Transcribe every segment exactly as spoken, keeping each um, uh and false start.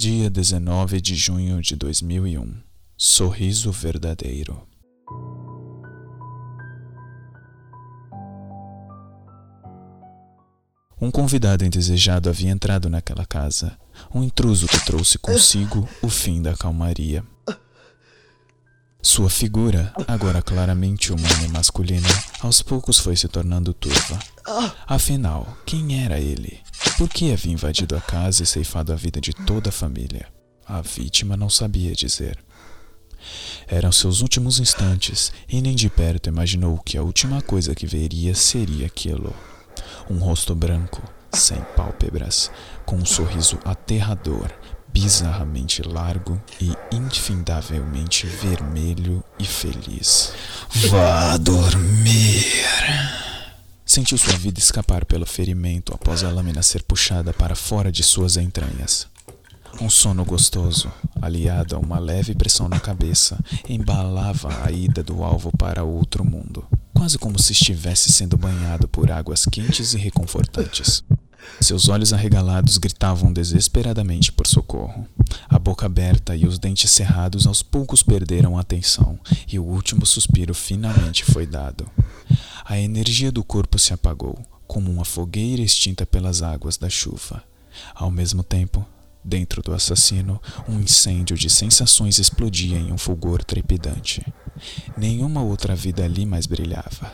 Dia dezenove de junho de dois mil e um. Sorriso verdadeiro. Um convidado indesejado havia entrado naquela casa, um intruso que trouxe consigo o fim da calmaria. Sua figura, agora claramente humana e masculina, aos poucos foi se tornando turva. Afinal, quem era ele? Por que havia invadido a casa e ceifado a vida de toda a família? A vítima não sabia dizer. Eram seus últimos instantes e nem de perto imaginou que a última coisa que veria seria aquilo. Um rosto branco, sem pálpebras, com um sorriso aterrador, bizarramente largo e infindavelmente vermelho e feliz. Vá dormir! Sentiu sua vida escapar pelo ferimento após a lâmina ser puxada para fora de suas entranhas. Um sono gostoso, aliado a uma leve pressão na cabeça, embalava a ida do alvo para outro mundo, quase como se estivesse sendo banhado por águas quentes e reconfortantes. Seus olhos arregalados gritavam desesperadamente por socorro. A boca aberta e os dentes cerrados aos poucos perderam a atenção, e o último suspiro finalmente foi dado. A energia do corpo se apagou, como uma fogueira extinta pelas águas da chuva. Ao mesmo tempo, dentro do assassino, um incêndio de sensações explodia em um fulgor trepidante. Nenhuma outra vida ali mais brilhava.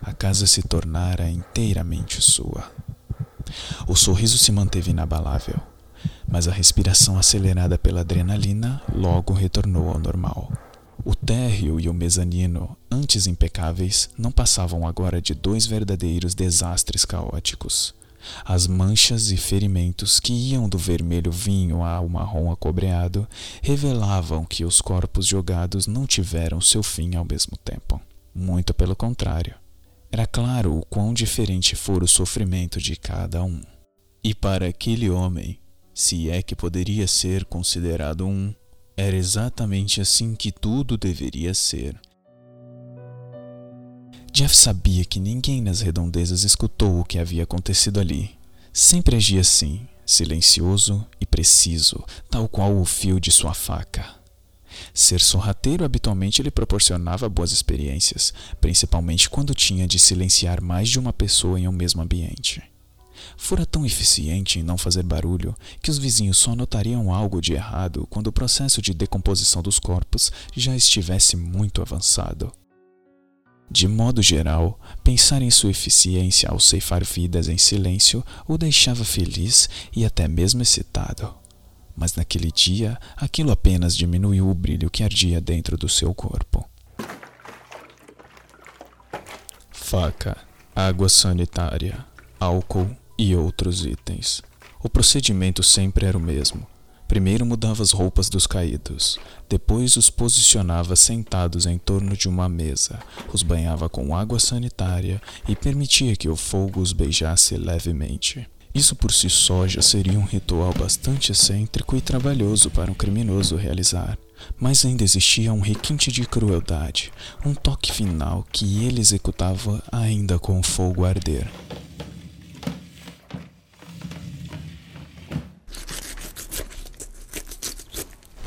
A casa se tornara inteiramente sua. O sorriso se manteve inabalável, mas a respiração acelerada pela adrenalina logo retornou ao normal. O térreo e o mezanino, antes impecáveis, não passavam agora de dois verdadeiros desastres caóticos. As manchas e ferimentos que iam do vermelho vinho ao marrom acobreado revelavam que os corpos jogados não tiveram seu fim ao mesmo tempo. Muito pelo contrário. Era claro o quão diferente fora o sofrimento de cada um. E para aquele homem, se é que poderia ser considerado um, era exatamente assim que tudo deveria ser. Jeff sabia que ninguém nas redondezas escutou o que havia acontecido ali. Sempre agia assim, silencioso e preciso, tal qual o fio de sua faca. Ser sorrateiro habitualmente lhe proporcionava boas experiências, principalmente quando tinha de silenciar mais de uma pessoa em um mesmo ambiente. Fora tão eficiente em não fazer barulho que os vizinhos só notariam algo de errado quando o processo de decomposição dos corpos já estivesse muito avançado. De modo geral, pensar em sua eficiência ao ceifar vidas em silêncio o deixava feliz e até mesmo excitado. Mas naquele dia, aquilo apenas diminuiu o brilho que ardia dentro do seu corpo. Faca, água sanitária, álcool e outros itens. O procedimento sempre era o mesmo. Primeiro mudava as roupas dos caídos, depois os posicionava sentados em torno de uma mesa, os banhava com água sanitária e permitia que o fogo os beijasse levemente. Isso por si só já seria um ritual bastante excêntrico e trabalhoso para um criminoso realizar, mas ainda existia um requinte de crueldade, um toque final que ele executava ainda com o fogo a arder.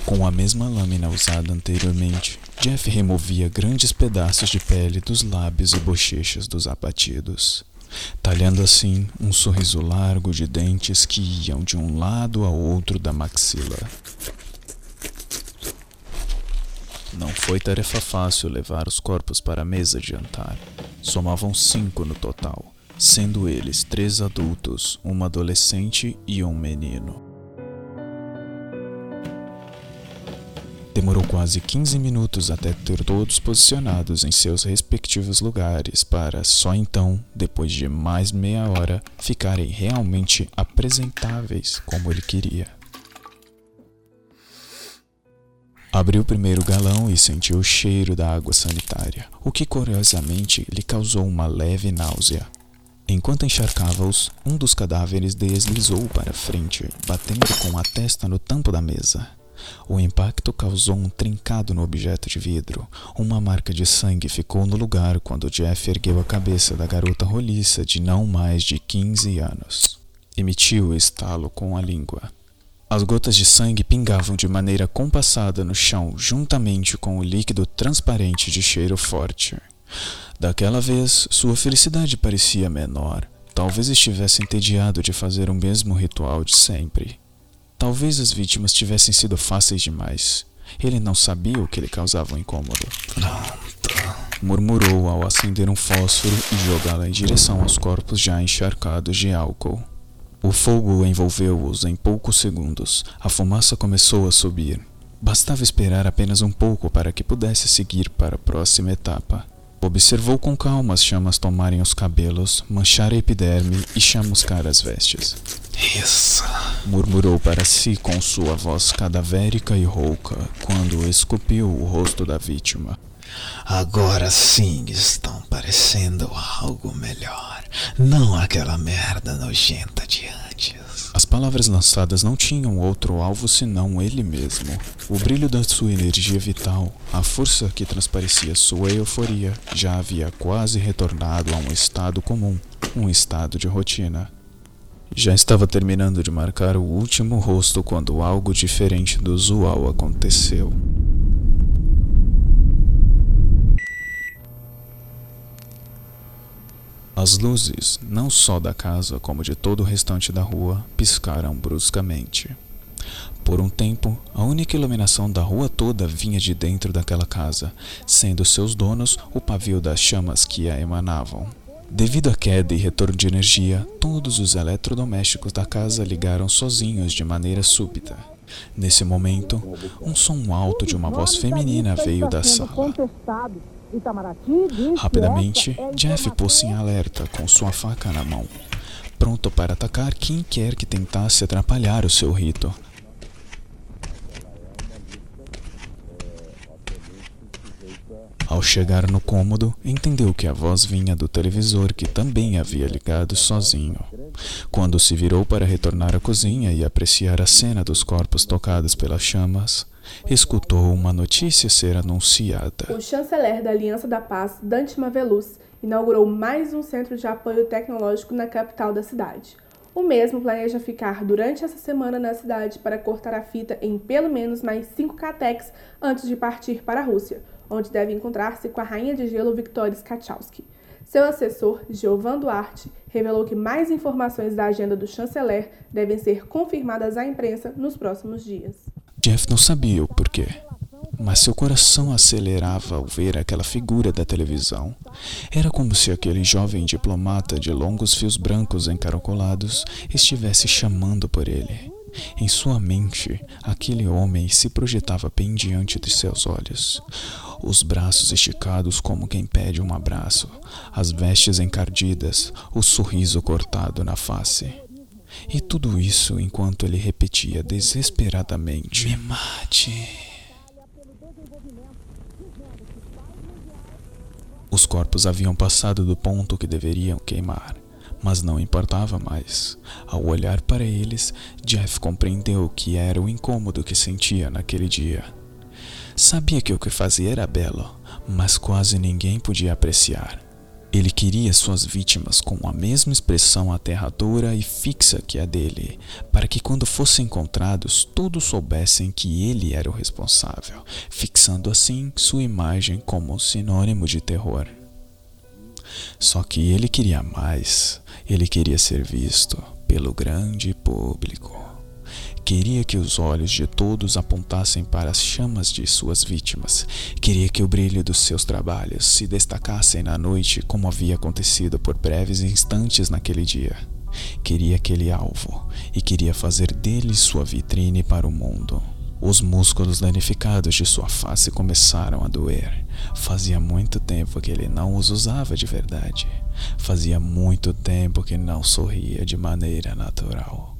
Com a mesma lâmina usada anteriormente, Jeff removia grandes pedaços de pele dos lábios e bochechas dos abatidos, talhando assim um sorriso largo de dentes que iam de um lado ao outro da maxila. Não foi tarefa fácil levar os corpos para a mesa de jantar. Somavam cinco no total, sendo eles três adultos, uma adolescente e um menino. Demorou quase quinze minutos até ter todos posicionados em seus respectivos lugares para, só então, depois de mais meia hora, ficarem realmente apresentáveis como ele queria. Abriu o primeiro galão e sentiu o cheiro da água sanitária, o que curiosamente lhe causou uma leve náusea. Enquanto encharcava-os, um dos cadáveres deslizou para frente, batendo com a testa no tampo da mesa. O impacto causou um trincado no objeto de vidro. Uma marca de sangue ficou no lugar quando Jeff ergueu a cabeça da garota roliça de não mais de quinze anos. Emitiu o estalo com a língua. As gotas de sangue pingavam de maneira compassada no chão, juntamente com o líquido transparente de cheiro forte. Daquela vez, sua felicidade parecia menor. Talvez estivesse entediado de fazer o mesmo ritual de sempre. Talvez as vítimas tivessem sido fáceis demais. Ele não sabia o que lhe causava o incômodo. Murmurou ao acender um fósforo e jogá-la em direção aos corpos já encharcados de álcool. O fogo envolveu-os em poucos segundos. A fumaça começou a subir. Bastava esperar apenas um pouco para que pudesse seguir para a próxima etapa. Observou com calma as chamas tomarem os cabelos, manchar a epiderme e chamuscar as vestes. Isso! Murmurou para si com sua voz cadavérica e rouca quando escupiu o rosto da vítima. Agora sim estão parecendo algo melhor. Não aquela merda nojenta de antes. As palavras lançadas não tinham outro alvo senão ele mesmo. O brilho da sua energia vital, a força que transparecia sua euforia, já havia quase retornado a um estado comum, um estado de rotina. Já estava terminando de marcar o último rosto quando algo diferente do usual aconteceu. As luzes, não só da casa como de todo o restante da rua, piscaram bruscamente. Por um tempo, a única iluminação da rua toda vinha de dentro daquela casa, sendo seus donos o pavio das chamas que a emanavam. Devido à queda e retorno de energia, todos os eletrodomésticos da casa ligaram sozinhos de maneira súbita. Nesse momento, um som alto de uma voz feminina veio da sala. Rapidamente, Jeff pôs-se em alerta com sua faca na mão, pronto para atacar quem quer que tentasse atrapalhar o seu rito. Ao chegar no cômodo, entendeu que a voz vinha do televisor que também havia ligado sozinho. Quando se virou para retornar à cozinha e apreciar a cena dos corpos tocados pelas chamas, escutou uma notícia ser anunciada. O chanceler da Aliança da Paz, Dante Marvelous, inaugurou mais um centro de apoio tecnológico na capital da cidade. O mesmo planeja ficar durante essa semana na cidade para cortar a fita em pelo menos mais cinco cateques antes de partir para a Rússia, onde deve encontrar-se com a rainha de gelo Victoria Skaczewski. Seu assessor, Giovan Duarte, revelou que mais informações da agenda do chanceler devem ser confirmadas à imprensa nos próximos dias. Jeff não sabia o porquê, mas seu coração acelerava ao ver aquela figura da televisão. Era como se aquele jovem diplomata de longos fios brancos encaracolados estivesse chamando por ele. Em sua mente, aquele homem se projetava bem diante de seus olhos, os braços esticados como quem pede um abraço, as vestes encardidas, o sorriso cortado na face. E tudo isso enquanto ele repetia desesperadamente: me mate. Os corpos haviam passado do ponto que deveriam queimar, mas não importava mais. Ao olhar para eles, Jeff compreendeu que era o incômodo que sentia naquele dia. Sabia que o que fazia era belo, mas quase ninguém podia apreciar. Ele queria suas vítimas com a mesma expressão aterradora e fixa que a dele, para que quando fossem encontrados, todos soubessem que ele era o responsável, fixando assim sua imagem como um sinônimo de terror. Só que ele queria mais. Ele queria ser visto pelo grande público. Queria que os olhos de todos apontassem para as chamas de suas vítimas. Queria que o brilho dos seus trabalhos se destacassem na noite, como havia acontecido por breves instantes naquele dia. Queria aquele alvo e queria fazer dele sua vitrine para o mundo. Os músculos danificados de sua face começaram a doer. Fazia muito tempo que ele não os usava de verdade. Fazia muito tempo que não sorria de maneira natural.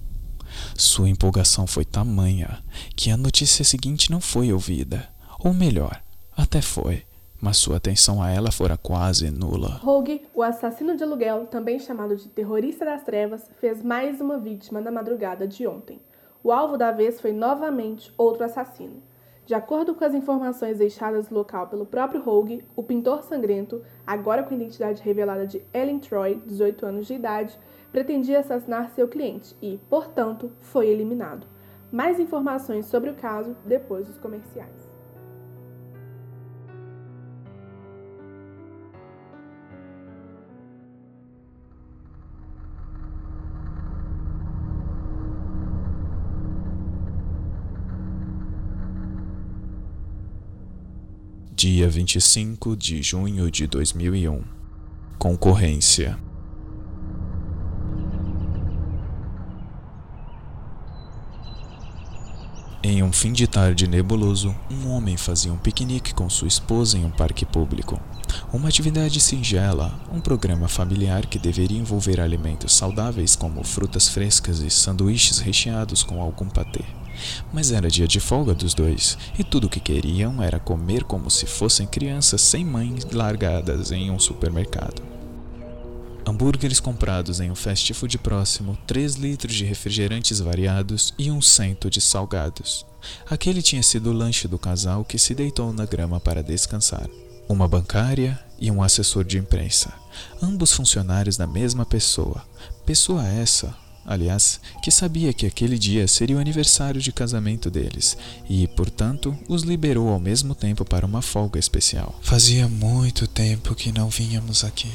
Sua empolgação foi tamanha que a notícia seguinte não foi ouvida. Ou melhor, até foi, mas sua atenção a ela fora quase nula. Hogue, o assassino de aluguel, também chamado de terrorista das trevas, fez mais uma vítima na madrugada de ontem. O alvo da vez foi novamente outro assassino. De acordo com as informações deixadas no local pelo próprio Hogue, o pintor sangrento, agora com a identidade revelada de Ellen Troy, dezoito anos de idade, pretendia assassinar seu cliente e, portanto, foi eliminado. Mais informações sobre o caso depois dos comerciais. Dia vinte e cinco de junho de dois mil e um. Concorrência. Em um fim de tarde nebuloso, um homem fazia um piquenique com sua esposa em um parque público. Uma atividade singela, um programa familiar que deveria envolver alimentos saudáveis como frutas frescas e sanduíches recheados com algum patê. Mas era dia de folga dos dois, e tudo o que queriam era comer como se fossem crianças sem mãe largadas em um supermercado. Hambúrgueres comprados em um fast food próximo, três litros de refrigerantes variados e um cento de salgados. Aquele tinha sido o lanche do casal que se deitou na grama para descansar. Uma bancária e um assessor de imprensa, ambos funcionários da mesma pessoa. Pessoa essa... Aliás, que sabia que aquele dia seria o aniversário de casamento deles e, portanto, os liberou ao mesmo tempo para uma folga especial. Fazia muito tempo que não vínhamos aqui,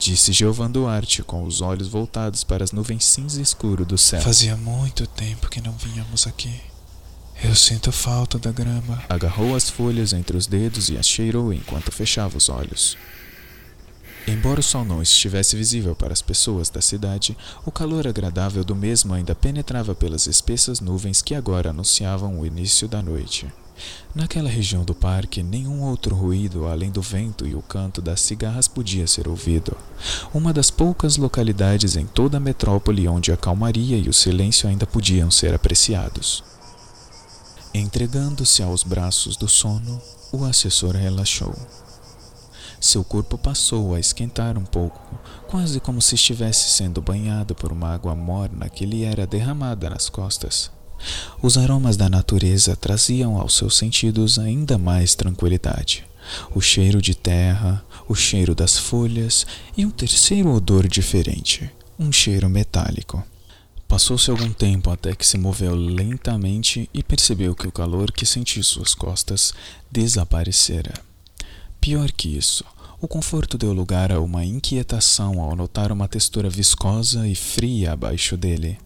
disse Giovan Duarte com os olhos voltados para as nuvens cinza escuro do céu. Fazia muito tempo que não vínhamos aqui. Eu sinto falta da grama. Agarrou as folhas entre os dedos e as cheirou enquanto fechava os olhos. Embora o sol não estivesse visível para as pessoas da cidade, o calor agradável do mesmo ainda penetrava pelas espessas nuvens que agora anunciavam o início da noite. Naquela região do parque, nenhum outro ruído além do vento e o canto das cigarras podia ser ouvido. Uma das poucas localidades em toda a metrópole onde a calmaria e o silêncio ainda podiam ser apreciados. Entregando-se aos braços do sono, o assessor relaxou. Seu corpo passou a esquentar um pouco, quase como se estivesse sendo banhado por uma água morna que lhe era derramada nas costas. Os aromas da natureza traziam aos seus sentidos ainda mais tranquilidade. O cheiro de terra, o cheiro das folhas e um terceiro odor diferente, um cheiro metálico. Passou-se algum tempo até que se moveu lentamente e percebeu que o calor que sentia em suas costas desaparecera. Pior que isso, o conforto deu lugar a uma inquietação ao notar uma textura viscosa e fria abaixo dele.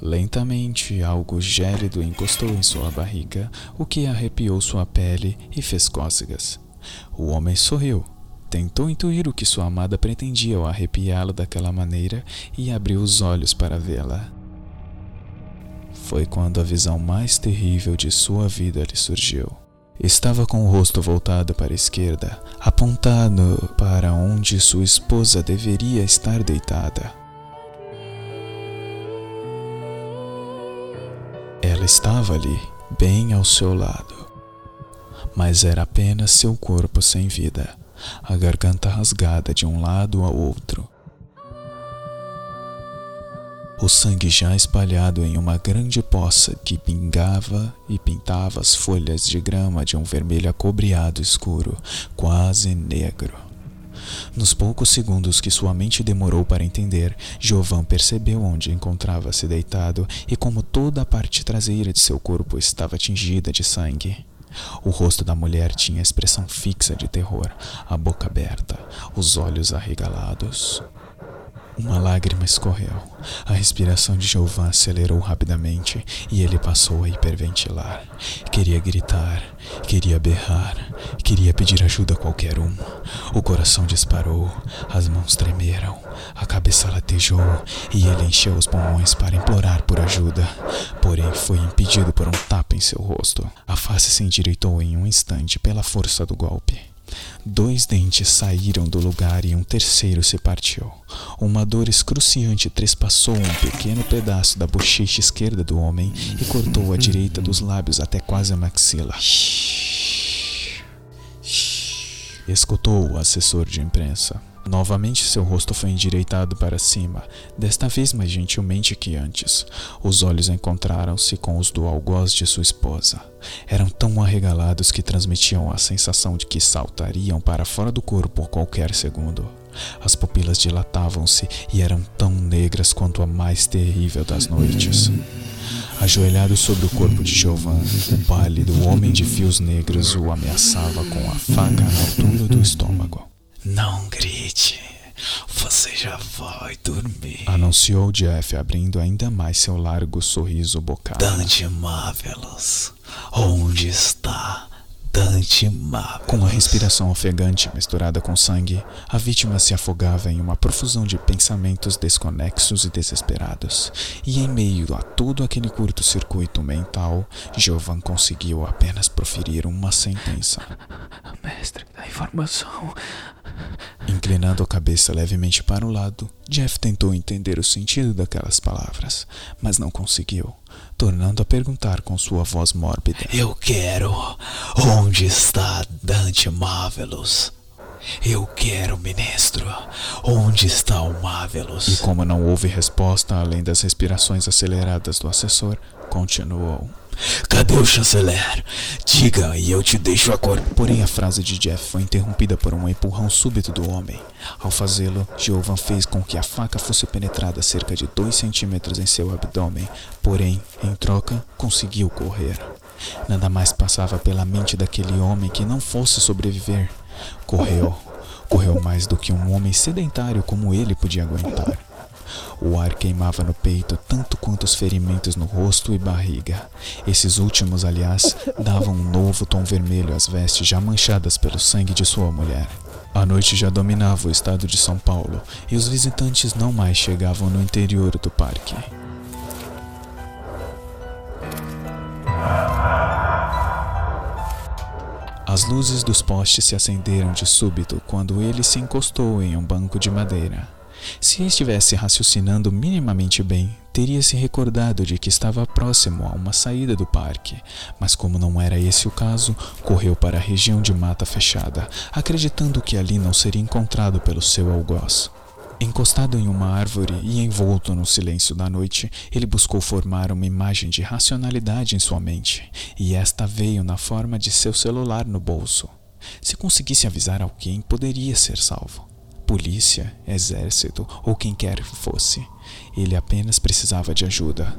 Lentamente, algo gélido encostou em sua barriga, o que arrepiou sua pele e fez cócegas. O homem sorriu, tentou intuir o que sua amada pretendia ao arrepiá-lo daquela maneira e abriu os olhos para vê-la. Foi quando a visão mais terrível de sua vida lhe surgiu. Estava com o rosto voltado para a esquerda, apontado para onde sua esposa deveria estar deitada. Ela estava ali, bem ao seu lado, mas era apenas seu corpo sem vida, a garganta rasgada de um lado ao outro. O sangue já espalhado em uma grande poça que pingava e pintava as folhas de grama de um vermelho acobreado escuro, quase negro. Nos poucos segundos que sua mente demorou para entender, Giovan percebeu onde encontrava-se deitado e como toda a parte traseira de seu corpo estava tingida de sangue. O rosto da mulher tinha a expressão fixa de terror, a boca aberta, os olhos arregalados. Uma lágrima escorreu, a respiração de Giovan acelerou rapidamente e ele passou a hiperventilar. Queria gritar, queria berrar, queria pedir ajuda a qualquer um. O coração disparou, as mãos tremeram, a cabeça latejou e ele encheu os pulmões para implorar por ajuda, porém foi impedido por um tapa em seu rosto. A face se endireitou em um instante pela força do golpe. Dois dentes saíram do lugar e um terceiro se partiu. Uma dor excruciante trespassou um pequeno pedaço da bochecha esquerda do homem e cortou a direita dos lábios até quase a maxila. Escutou o assessor de imprensa. Novamente seu rosto foi endireitado para cima, desta vez mais gentilmente que antes. Os olhos encontraram-se com os do algoz de sua esposa. Eram tão arregalados que transmitiam a sensação de que saltariam para fora do corpo a qualquer segundo. As pupilas dilatavam-se e eram tão negras quanto a mais terrível das noites. Ajoelhado sobre o corpo de Giovan, o pálido homem de fios negros o ameaçava com a faca na altura do estômago. Não grite, você já vai dormir, anunciou Jeff, abrindo ainda mais seu largo sorriso bocal. Dante Marvelous, onde está Dante Marvelous? Com a respiração ofegante misturada com sangue, a vítima se afogava em uma profusão de pensamentos desconexos e desesperados. E em meio a todo aquele curto-circuito mental, Giovan conseguiu apenas proferir uma sentença. Mestre da informação. Inclinando a cabeça levemente para o lado, Jeff tentou entender o sentido daquelas palavras, mas não conseguiu, tornando a perguntar com sua voz mórbida. Eu quero. Onde está Dante Marvelous? Eu quero, ministro. Onde está o Marvelous? E como não houve resposta, além das respirações aceleradas do assessor, continuou. Cadê o chanceler? Diga e eu te deixo acordar. Porém, a frase de Jeff foi interrompida por um empurrão súbito do homem. Ao fazê-lo, Giovan fez com que a faca fosse penetrada cerca de dois centímetros em seu abdômen. Porém, em troca, conseguiu correr. Nada mais passava pela mente daquele homem que não fosse sobreviver. Correu. Correu mais do que um homem sedentário como ele podia aguentar. O ar queimava no peito tanto quanto os ferimentos no rosto e barriga. Esses últimos, aliás, davam um novo tom vermelho às vestes já manchadas pelo sangue de sua mulher. A noite já dominava o estado de São Paulo e os visitantes não mais chegavam no interior do parque. As luzes dos postes se acenderam de súbito quando ele se encostou em um banco de madeira. Se estivesse raciocinando minimamente bem, teria se recordado de que estava próximo a uma saída do parque, mas como não era esse o caso, correu para a região de mata fechada, acreditando que ali não seria encontrado pelo seu algoz. Encostado em uma árvore e envolto no silêncio da noite, ele buscou formar uma imagem de racionalidade em sua mente, e esta veio na forma de seu celular no bolso. Se conseguisse avisar alguém, poderia ser salvo. Polícia, exército ou quem quer que fosse. Ele apenas precisava de ajuda.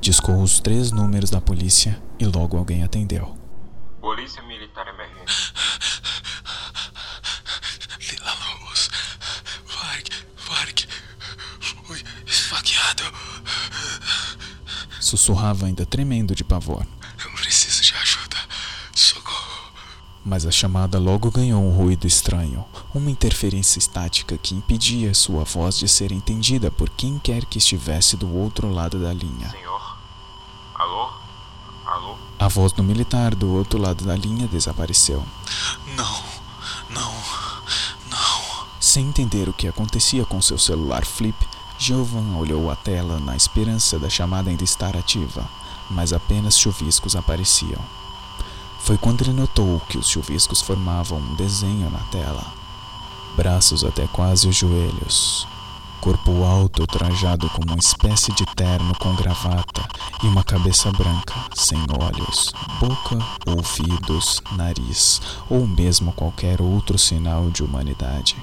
Discou os três números da polícia e logo alguém atendeu. Polícia Militar Emergente. Lila Luz. Varg, Varg. Fui esfaqueado. Sussurrava ainda tremendo de pavor. Eu preciso de ajuda. Socorro. Mas a chamada logo ganhou um ruído estranho. Uma interferência estática que impedia sua voz de ser entendida por quem quer que estivesse do outro lado da linha. Senhor? Alô? Alô? A voz do militar do outro lado da linha desapareceu. Não, não, não. Sem entender o que acontecia com seu celular flip, Giovan olhou a tela na esperança da chamada ainda estar ativa, mas apenas chuviscos apareciam. Foi quando ele notou que os chuviscos formavam um desenho na tela. Braços até quase os joelhos, corpo alto trajado com uma espécie de terno com gravata e uma cabeça branca, sem olhos, boca, ouvidos, nariz ou mesmo qualquer outro sinal de humanidade.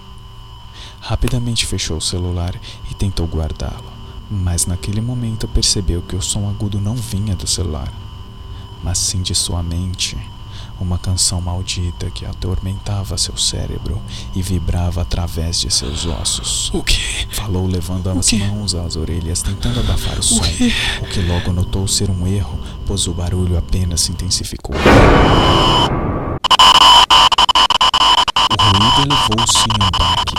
Rapidamente fechou o celular e tentou guardá-lo, mas naquele momento percebeu que o som agudo não vinha do celular, mas sim de sua mente. Uma canção maldita que atormentava seu cérebro e vibrava através de seus ossos. O quê? Falou levando as mãos às orelhas tentando abafar o som. O que logo notou ser um erro, pois o barulho apenas se intensificou. O ruído elevou-se em um baque.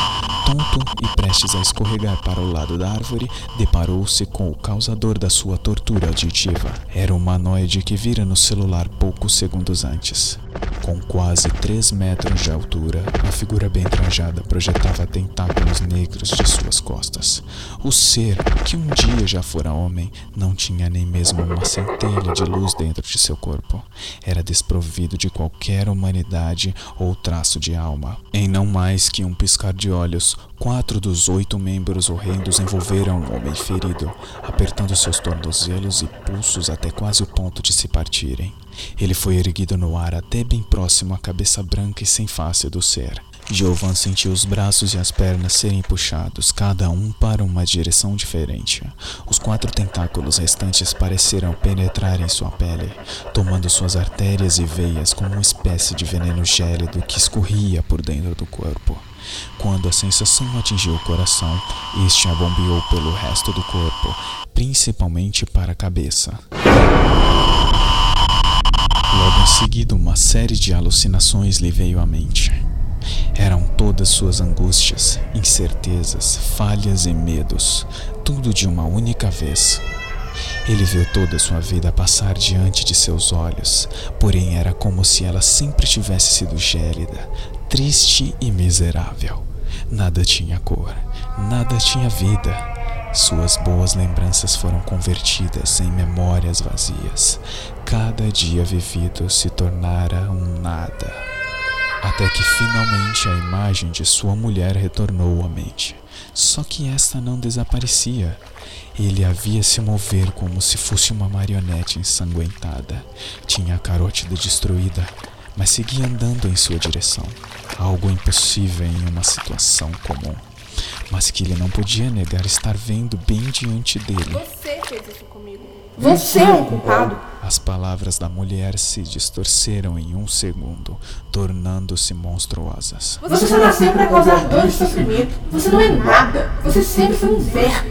Tonto e prestes a escorregar para o lado da árvore, deparou-se com o causador da sua tortura auditiva. Era o humanoide que vira no celular poucos segundos antes. Com quase três metros de altura, a figura bem trajada projetava tentáculos negros de suas costas. O ser, que um dia já fora homem, não tinha nem mesmo uma centelha de luz dentro de seu corpo. Era desprovido de qualquer humanidade ou traço de alma. Em não mais que um piscar de olhos, quatro dos oito membros horrendos envolveram o homem ferido, apertando seus tornozelos e pulsos até quase o ponto de se partirem. Ele foi erguido no ar até bem próximo à cabeça branca e sem face do ser. Giovan sentiu os braços e as pernas serem puxados, cada um para uma direção diferente. Os quatro tentáculos restantes pareceram penetrar em sua pele, tomando suas artérias e veias como uma espécie de veneno gélido que escorria por dentro do corpo. Quando a sensação atingiu o coração, este a bombeou pelo resto do corpo, principalmente para a cabeça. Logo em seguida, uma série de alucinações lhe veio à mente. Eram todas suas angústias, incertezas, falhas e medos, tudo de uma única vez. Ele viu toda sua vida passar diante de seus olhos, porém era como se ela sempre tivesse sido gélida, triste e miserável. Nada tinha cor, nada tinha vida. Suas boas lembranças foram convertidas em memórias vazias. Cada dia vivido se tornara um nada. Até que finalmente a imagem de sua mulher retornou à mente. Só que esta não desaparecia. Ele havia se mover como se fosse uma marionete ensanguentada. Tinha a carótida destruída, mas seguia andando em sua direção. Algo impossível em uma situação comum, mas que ele não podia negar estar vendo bem diante dele. Você fez isso comigo. Você é o culpado. As palavras da mulher se distorceram em um segundo, tornando-se monstruosas. Você só nasceu para causar dor e sofrimento. Você não é nada. Você sempre foi um verme.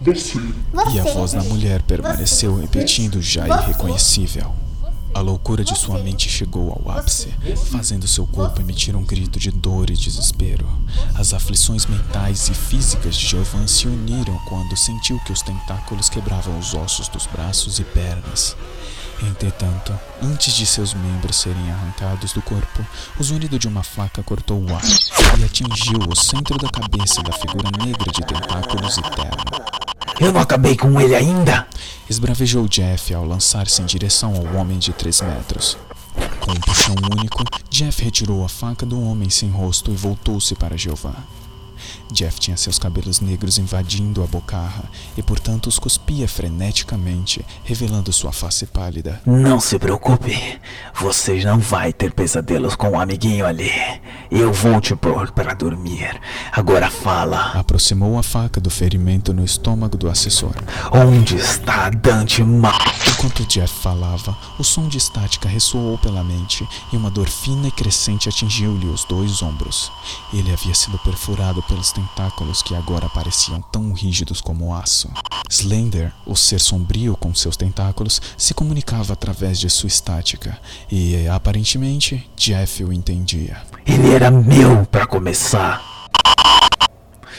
Você. E a voz da mulher permaneceu repetindo já irreconhecível. A loucura de sua mente chegou ao ápice, fazendo seu corpo emitir um grito de dor e desespero. As aflições mentais e físicas de Giovan se uniram quando sentiu que os tentáculos quebravam os ossos dos braços e pernas. Entretanto, antes de seus membros serem arrancados do corpo, o zunido de uma faca cortou o ar e atingiu o centro da cabeça da figura negra de tentáculos e terno. Eu não acabei com ele ainda! Esbravejou Jeff ao lançar-se em direção ao homem de três metros. Com um puxão único, Jeff retirou a faca do homem sem rosto e voltou-se para Giovan. Jeff tinha seus cabelos negros invadindo a bocarra e, portanto, os cuspia freneticamente, revelando sua face pálida. Não se preocupe, você não vai ter pesadelos com o amiguinho ali. Eu vou te pôr para dormir. Agora fala. Aproximou a faca do ferimento no estômago do assessor. Onde está Dante Marvelous? Enquanto Jeff falava, o som de estática ressoou pela mente e uma dor fina e crescente atingiu-lhe os dois ombros. Ele havia sido perfurado pelos tentáculos que agora pareciam tão rígidos como aço. Slender, o ser sombrio com seus tentáculos, se comunicava através de sua estática e, aparentemente, Jeff o entendia. Ele era meu para começar.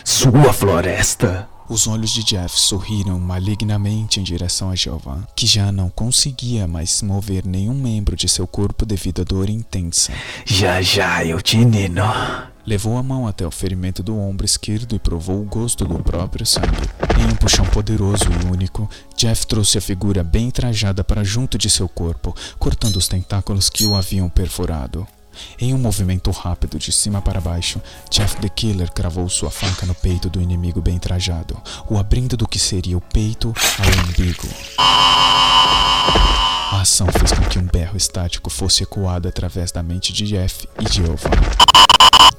Sua floresta. Os olhos de Jeff sorriram malignamente em direção a Giovan, que já não conseguia mais mover nenhum membro de seu corpo devido à dor intensa. Já já eu te nino. Levou a mão até o ferimento do ombro esquerdo e provou o gosto do próprio sangue. Em um puxão poderoso e único, Jeff trouxe a figura bem trajada para junto de seu corpo, cortando os tentáculos que o haviam perfurado. Em um movimento rápido de cima para baixo, Jeff the Killer cravou sua faca no peito do inimigo bem trajado, o abrindo do que seria o peito ao umbigo. A ação fez com que um berro estático fosse ecoado através da mente de Jeff e de Giovan.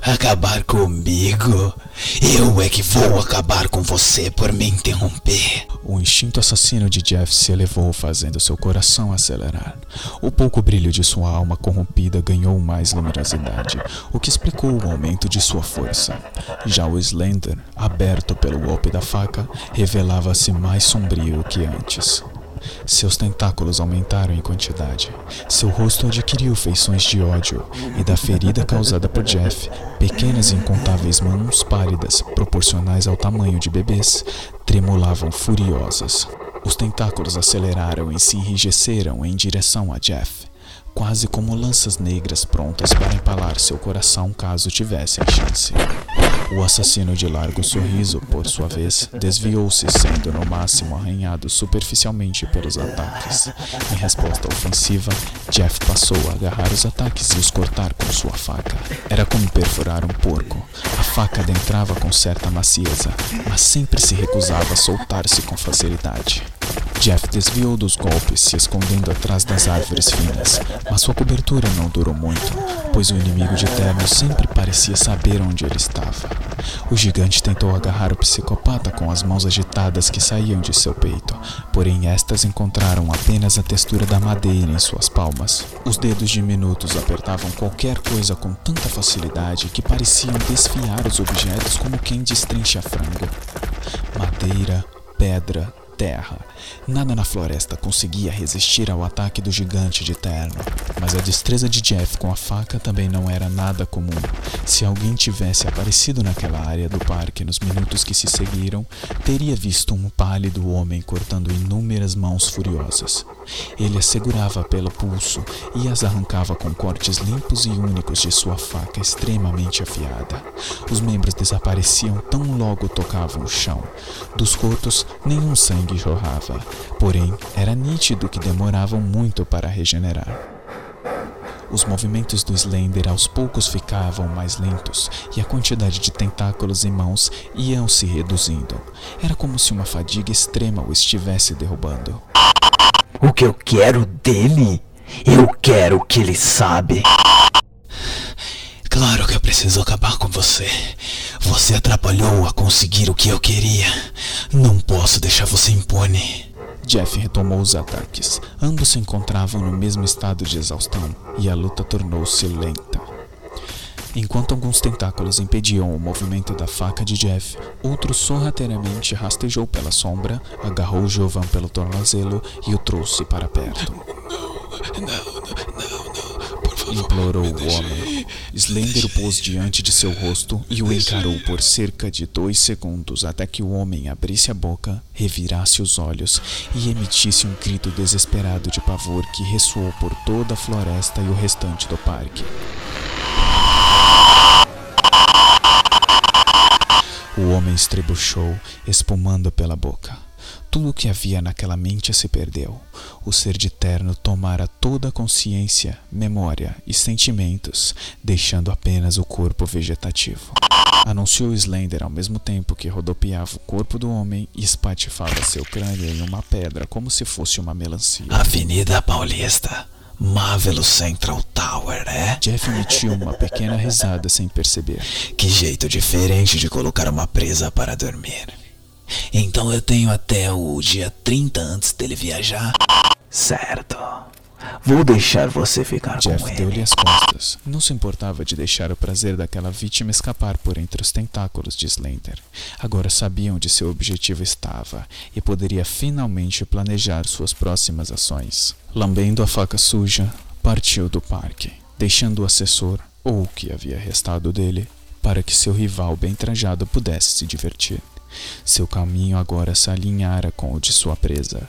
Acabar comigo? Eu é que vou acabar com você por me interromper. O instinto assassino de Jeff se elevou, fazendo seu coração acelerar. O pouco brilho de sua alma corrompida ganhou mais luminosidade, o que explicou o aumento de sua força. Já o Slender, aberto pelo golpe da faca, revelava-se mais sombrio que antes. Seus tentáculos aumentaram em quantidade. Seu rosto adquiriu feições de ódio, e da ferida causada por Jeff, pequenas e incontáveis mãos pálidas, proporcionais ao tamanho de bebês, tremulavam furiosas. Os tentáculos aceleraram e se enrijeceram em direção a Jeff, quase como lanças negras prontas para empalar seu coração caso tivessem chance. O assassino de largo sorriso, por sua vez, desviou-se, sendo no máximo arranhado superficialmente pelos ataques. Em resposta ofensiva, Jeff passou a agarrar os ataques e os cortar com sua faca. Era como perfurar um porco. A faca adentrava com certa macieza, mas sempre se recusava a soltar-se com facilidade. Jeff desviou dos golpes, se escondendo atrás das árvores finas, mas sua cobertura não durou muito, pois o inimigo de terno sempre parecia saber onde ele estava. O gigante tentou agarrar o psicopata com as mãos agitadas que saíam de seu peito, porém estas encontraram apenas a textura da madeira em suas palmas. Os dedos diminutos apertavam qualquer coisa com tanta facilidade que pareciam desfiar os objetos como quem destrincha frango. Madeira, pedra, terra. Nada na floresta conseguia resistir ao ataque do gigante de terno, mas a destreza de Jeff com a faca também não era nada comum. Se alguém tivesse aparecido naquela área do parque nos minutos que se seguiram, teria visto um pálido homem cortando inúmeras mãos furiosas. Ele as segurava pelo pulso e as arrancava com cortes limpos e únicos de sua faca extremamente afiada. Os membros desapareciam tão logo tocavam o chão. Dos corpos, nenhum sangue jorrava, porém era nítido que demoravam muito para regenerar. Os movimentos do Slender aos poucos ficavam mais lentos e a quantidade de tentáculos e mãos iam se reduzindo. Era como se uma fadiga extrema o estivesse derrubando. O que eu quero dele? Eu quero o que ele sabe. Claro que eu preciso acabar com você. Você atrapalhou a conseguir o que eu queria. Não posso deixar você impune. Jeff retomou os ataques. Ambos se encontravam no mesmo estado de exaustão e a luta tornou-se lenta. Enquanto alguns tentáculos impediam o movimento da faca de Jeff, outro sorrateiramente rastejou pela sombra, agarrou Giovan pelo tornozelo e o trouxe para perto. Não, não, não, não. Implorou o homem. Slender o pôs diante de seu rosto e o encarou por cerca de dois segundos até que o homem abrisse a boca, revirasse os olhos e emitisse um grito desesperado de pavor que ressoou por toda a floresta e o restante do parque. O homem estrebuchou, espumando pela boca. Tudo o que havia naquela mente se perdeu. O ser de terno tomara toda a consciência, memória e sentimentos, deixando apenas o corpo vegetativo. Anunciou Slender ao mesmo tempo que rodopiava o corpo do homem e espatifava seu crânio em uma pedra como se fosse uma melancia. Avenida Paulista, Marvelous Central Tower, é? Jeff emitiu uma pequena risada sem perceber. Que jeito diferente de colocar uma presa para dormir. Então eu tenho até o dia trinta antes dele viajar. Certo. Vou deixar você ficar Jeff com ele. Jeff deu-lhe as costas. Não se importava de deixar o prazer daquela vítima escapar por entre os tentáculos de Slender. Agora sabia onde seu objetivo estava e poderia finalmente planejar suas próximas ações. Lambendo a faca suja, partiu do parque, deixando o assessor, ou o que havia restado dele, para que seu rival bem trajado pudesse se divertir. Seu caminho agora se alinhara com o de sua presa.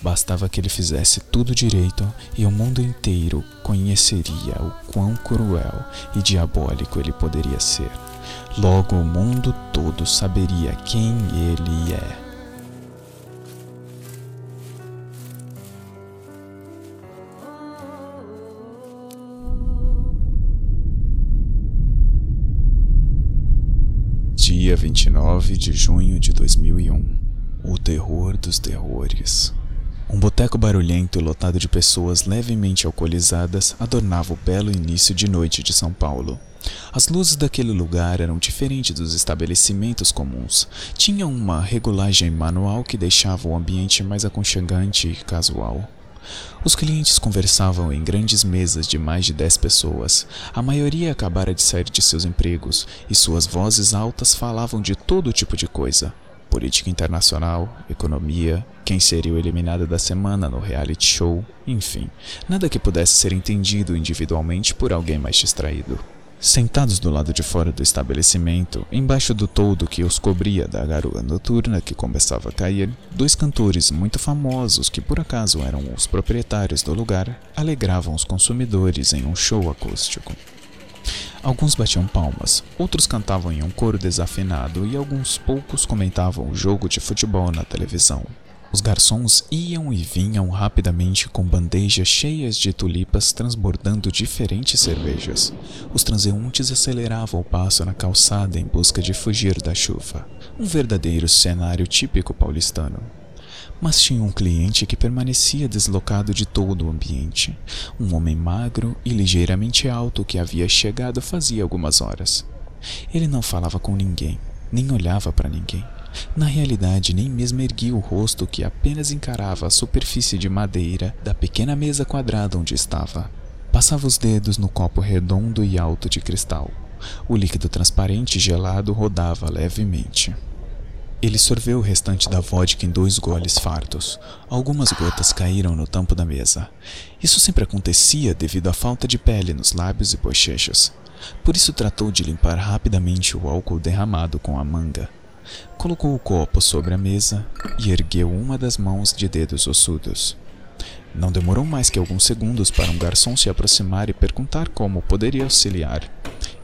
Bastava que ele fizesse tudo direito e o mundo inteiro conheceria o quão cruel e diabólico ele poderia ser. Logo o mundo todo saberia quem ele é. Dia vinte e nove de junho de dois mil e um. O terror dos terrores. Um boteco barulhento lotado de pessoas levemente alcoolizadas adornava o belo início de noite de São Paulo. As luzes daquele lugar eram diferentes dos estabelecimentos comuns. Tinham uma regulagem manual que deixava o ambiente mais aconchegante e casual. Os clientes conversavam em grandes mesas de mais de dez pessoas. A maioria acabara de sair de seus empregos e suas vozes altas falavam de todo tipo de coisa. Política internacional, economia, quem seria o eliminado da semana no reality show, enfim, nada que pudesse ser entendido individualmente por alguém mais distraído. Sentados do lado de fora do estabelecimento, embaixo do toldo que os cobria da garoa noturna que começava a cair, dois cantores muito famosos que por acaso eram os proprietários do lugar, alegravam os consumidores em um show acústico. Alguns batiam palmas, outros cantavam em um coro desafinado e alguns poucos comentavam o jogo de futebol na televisão. Os garçons iam e vinham rapidamente com bandejas cheias de tulipas transbordando diferentes cervejas. Os transeuntes aceleravam o passo na calçada em busca de fugir da chuva. Um verdadeiro cenário típico paulistano. mas tinha um cliente que permanecia deslocado de todo o ambiente, um homem magro e ligeiramente alto que havia chegado fazia algumas horas. Ele não falava com ninguém, nem olhava para ninguém. Na realidade, nem mesmo erguia o rosto, que apenas encarava a superfície de madeira da pequena mesa quadrada onde estava. Passava os dedos no copo redondo e alto de cristal. O líquido transparente gelado rodava levemente. Ele sorveu o restante da vodka em dois goles fartos. Algumas gotas caíram no tampo da mesa. Isso sempre acontecia devido à falta de pele nos lábios e bochechas. Por isso tratou de limpar rapidamente o álcool derramado com a manga. Colocou o copo sobre a mesa e ergueu uma das mãos de dedos ossudos. Não demorou mais que alguns segundos para um garçom se aproximar e perguntar como poderia auxiliar.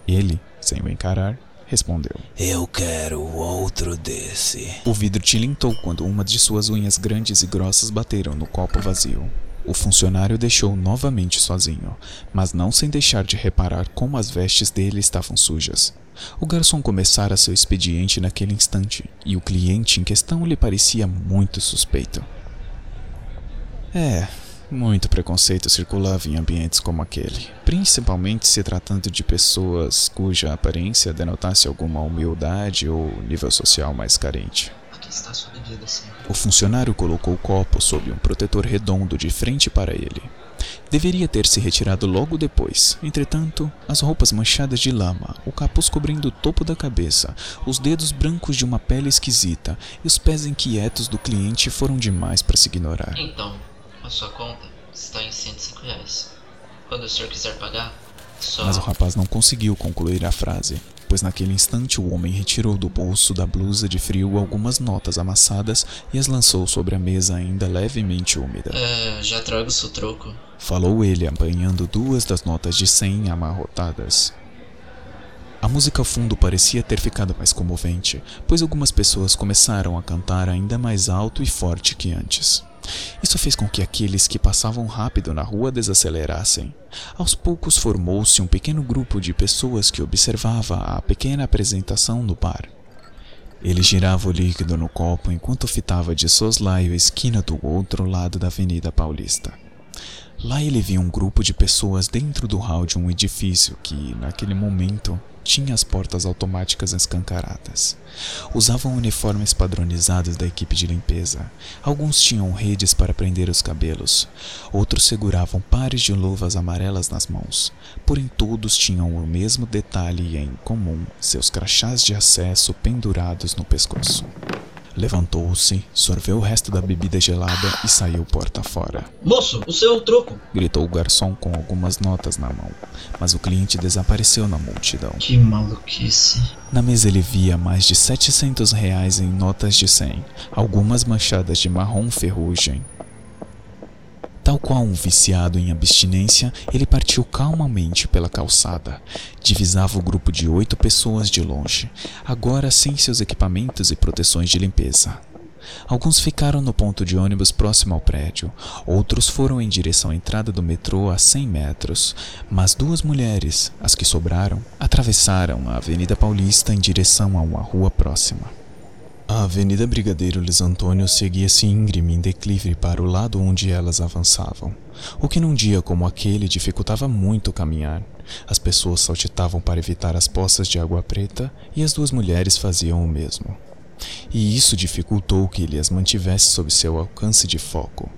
Ele, sem o encarar, respondeu: "Eu quero outro desse." O vidro tilintou quando uma de suas unhas grandes e grossas bateram no copo vazio. O funcionário deixou novamente sozinho, mas não sem deixar de reparar como as vestes dele estavam sujas. O garçom começara seu expediente naquele instante, e o cliente em questão lhe parecia muito suspeito. É, muito preconceito circulava em ambientes como aquele, principalmente se tratando de pessoas cuja aparência denotasse alguma humildade ou nível social mais carente. Aqui está sua bebida, senhor. O funcionário colocou o copo sob um protetor redondo de frente para ele. Deveria ter se retirado logo depois. Entretanto, as roupas manchadas de lama, o capuz cobrindo o topo da cabeça, os dedos brancos de uma pele esquisita e os pés inquietos do cliente foram demais para se ignorar. Então, a sua conta está em cento e cinco reais. Quando o senhor quiser pagar, só... Mas o rapaz não conseguiu concluir a frase, pois naquele instante o homem retirou do bolso da blusa de frio algumas notas amassadas e as lançou sobre a mesa ainda levemente úmida. É, já trago o seu troco, falou ele, apanhando duas das notas de cem amarrotadas. A música ao fundo parecia ter ficado mais comovente, pois algumas pessoas começaram a cantar ainda mais alto e forte que antes. Isso fez com que aqueles que passavam rápido na rua desacelerassem. Aos poucos formou-se um pequeno grupo de pessoas que observava a pequena apresentação no bar. Ele girava o líquido no copo enquanto fitava de soslaio a esquina do outro lado da Avenida Paulista. Lá ele viu um grupo de pessoas dentro do hall de um edifício que, naquele momento, tinha as portas automáticas escancaradas. Usavam uniformes padronizados da equipe de limpeza. Alguns tinham redes para prender os cabelos. Outros seguravam pares de luvas amarelas nas mãos. Porém, todos tinham o mesmo detalhe em comum, seus crachás de acesso pendurados no pescoço. Levantou-se, sorveu o resto da bebida gelada e saiu porta fora. "Moço, o seu troco!" gritou o garçom com algumas notas na mão, mas o cliente desapareceu na multidão. Que maluquice. Na mesa ele via mais de setecentos reais em notas de cem, algumas manchadas de marrom ferrugem. Tal qual um viciado em abstinência, ele partiu calmamente pela calçada. Divisava o grupo de oito pessoas de longe, agora sem seus equipamentos e proteções de limpeza. Alguns ficaram no ponto de ônibus próximo ao prédio, outros foram em direção à entrada do metrô a cem metros, mas duas mulheres, as que sobraram, atravessaram a Avenida Paulista em direção a uma rua próxima. A Avenida Brigadeiro Luiz Antônio seguia-se íngreme em declive para o lado onde elas avançavam, o que num dia como aquele dificultava muito caminhar. As pessoas saltitavam para evitar as poças de água preta e as duas mulheres faziam o mesmo. E isso dificultou que ele as mantivesse sob seu alcance de foco.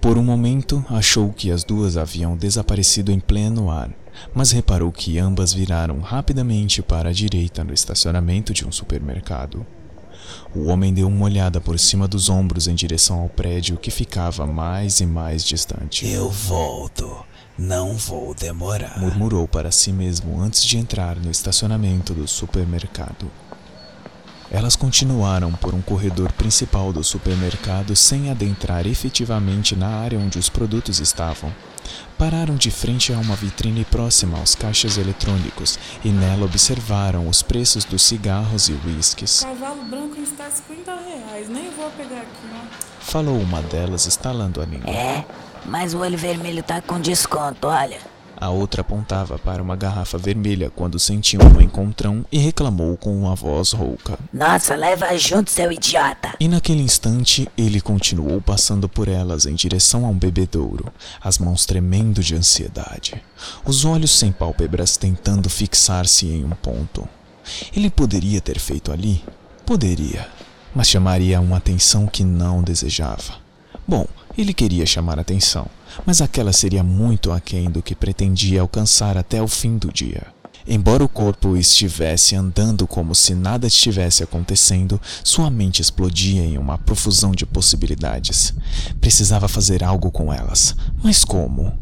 Por um momento, achou que as duas haviam desaparecido em pleno ar, mas reparou que ambas viraram rapidamente para a direita no estacionamento de um supermercado. O homem deu uma olhada por cima dos ombros em direção ao prédio que ficava mais e mais distante. "Eu volto, não vou demorar", murmurou para si mesmo antes de entrar no estacionamento do supermercado. Elas continuaram por um corredor principal do supermercado sem adentrar efetivamente na área onde os produtos estavam. Pararam de frente a uma vitrine próxima aos caixas eletrônicos e nela observaram os preços dos cigarros e uísques. "Cavalo branco está cinquenta reais, nem vou pegar aqui, não", falou uma delas estalando a língua. "É, mas o olho vermelho tá com desconto, olha." A outra apontava para uma garrafa vermelha quando sentiu um encontrão e reclamou com uma voz rouca. Nossa, leva junto, seu idiota! E naquele instante, ele continuou passando por elas em direção a um bebedouro, as mãos tremendo de ansiedade, os olhos sem pálpebras tentando fixar-se em um ponto. Ele poderia ter feito ali? Poderia, mas chamaria uma atenção que não desejava. Bom, ele queria chamar atenção, mas aquela seria muito aquém do que pretendia alcançar até o fim do dia. Embora o corpo estivesse andando como se nada estivesse acontecendo, sua mente explodia em uma profusão de possibilidades. Precisava fazer algo com elas, mas como?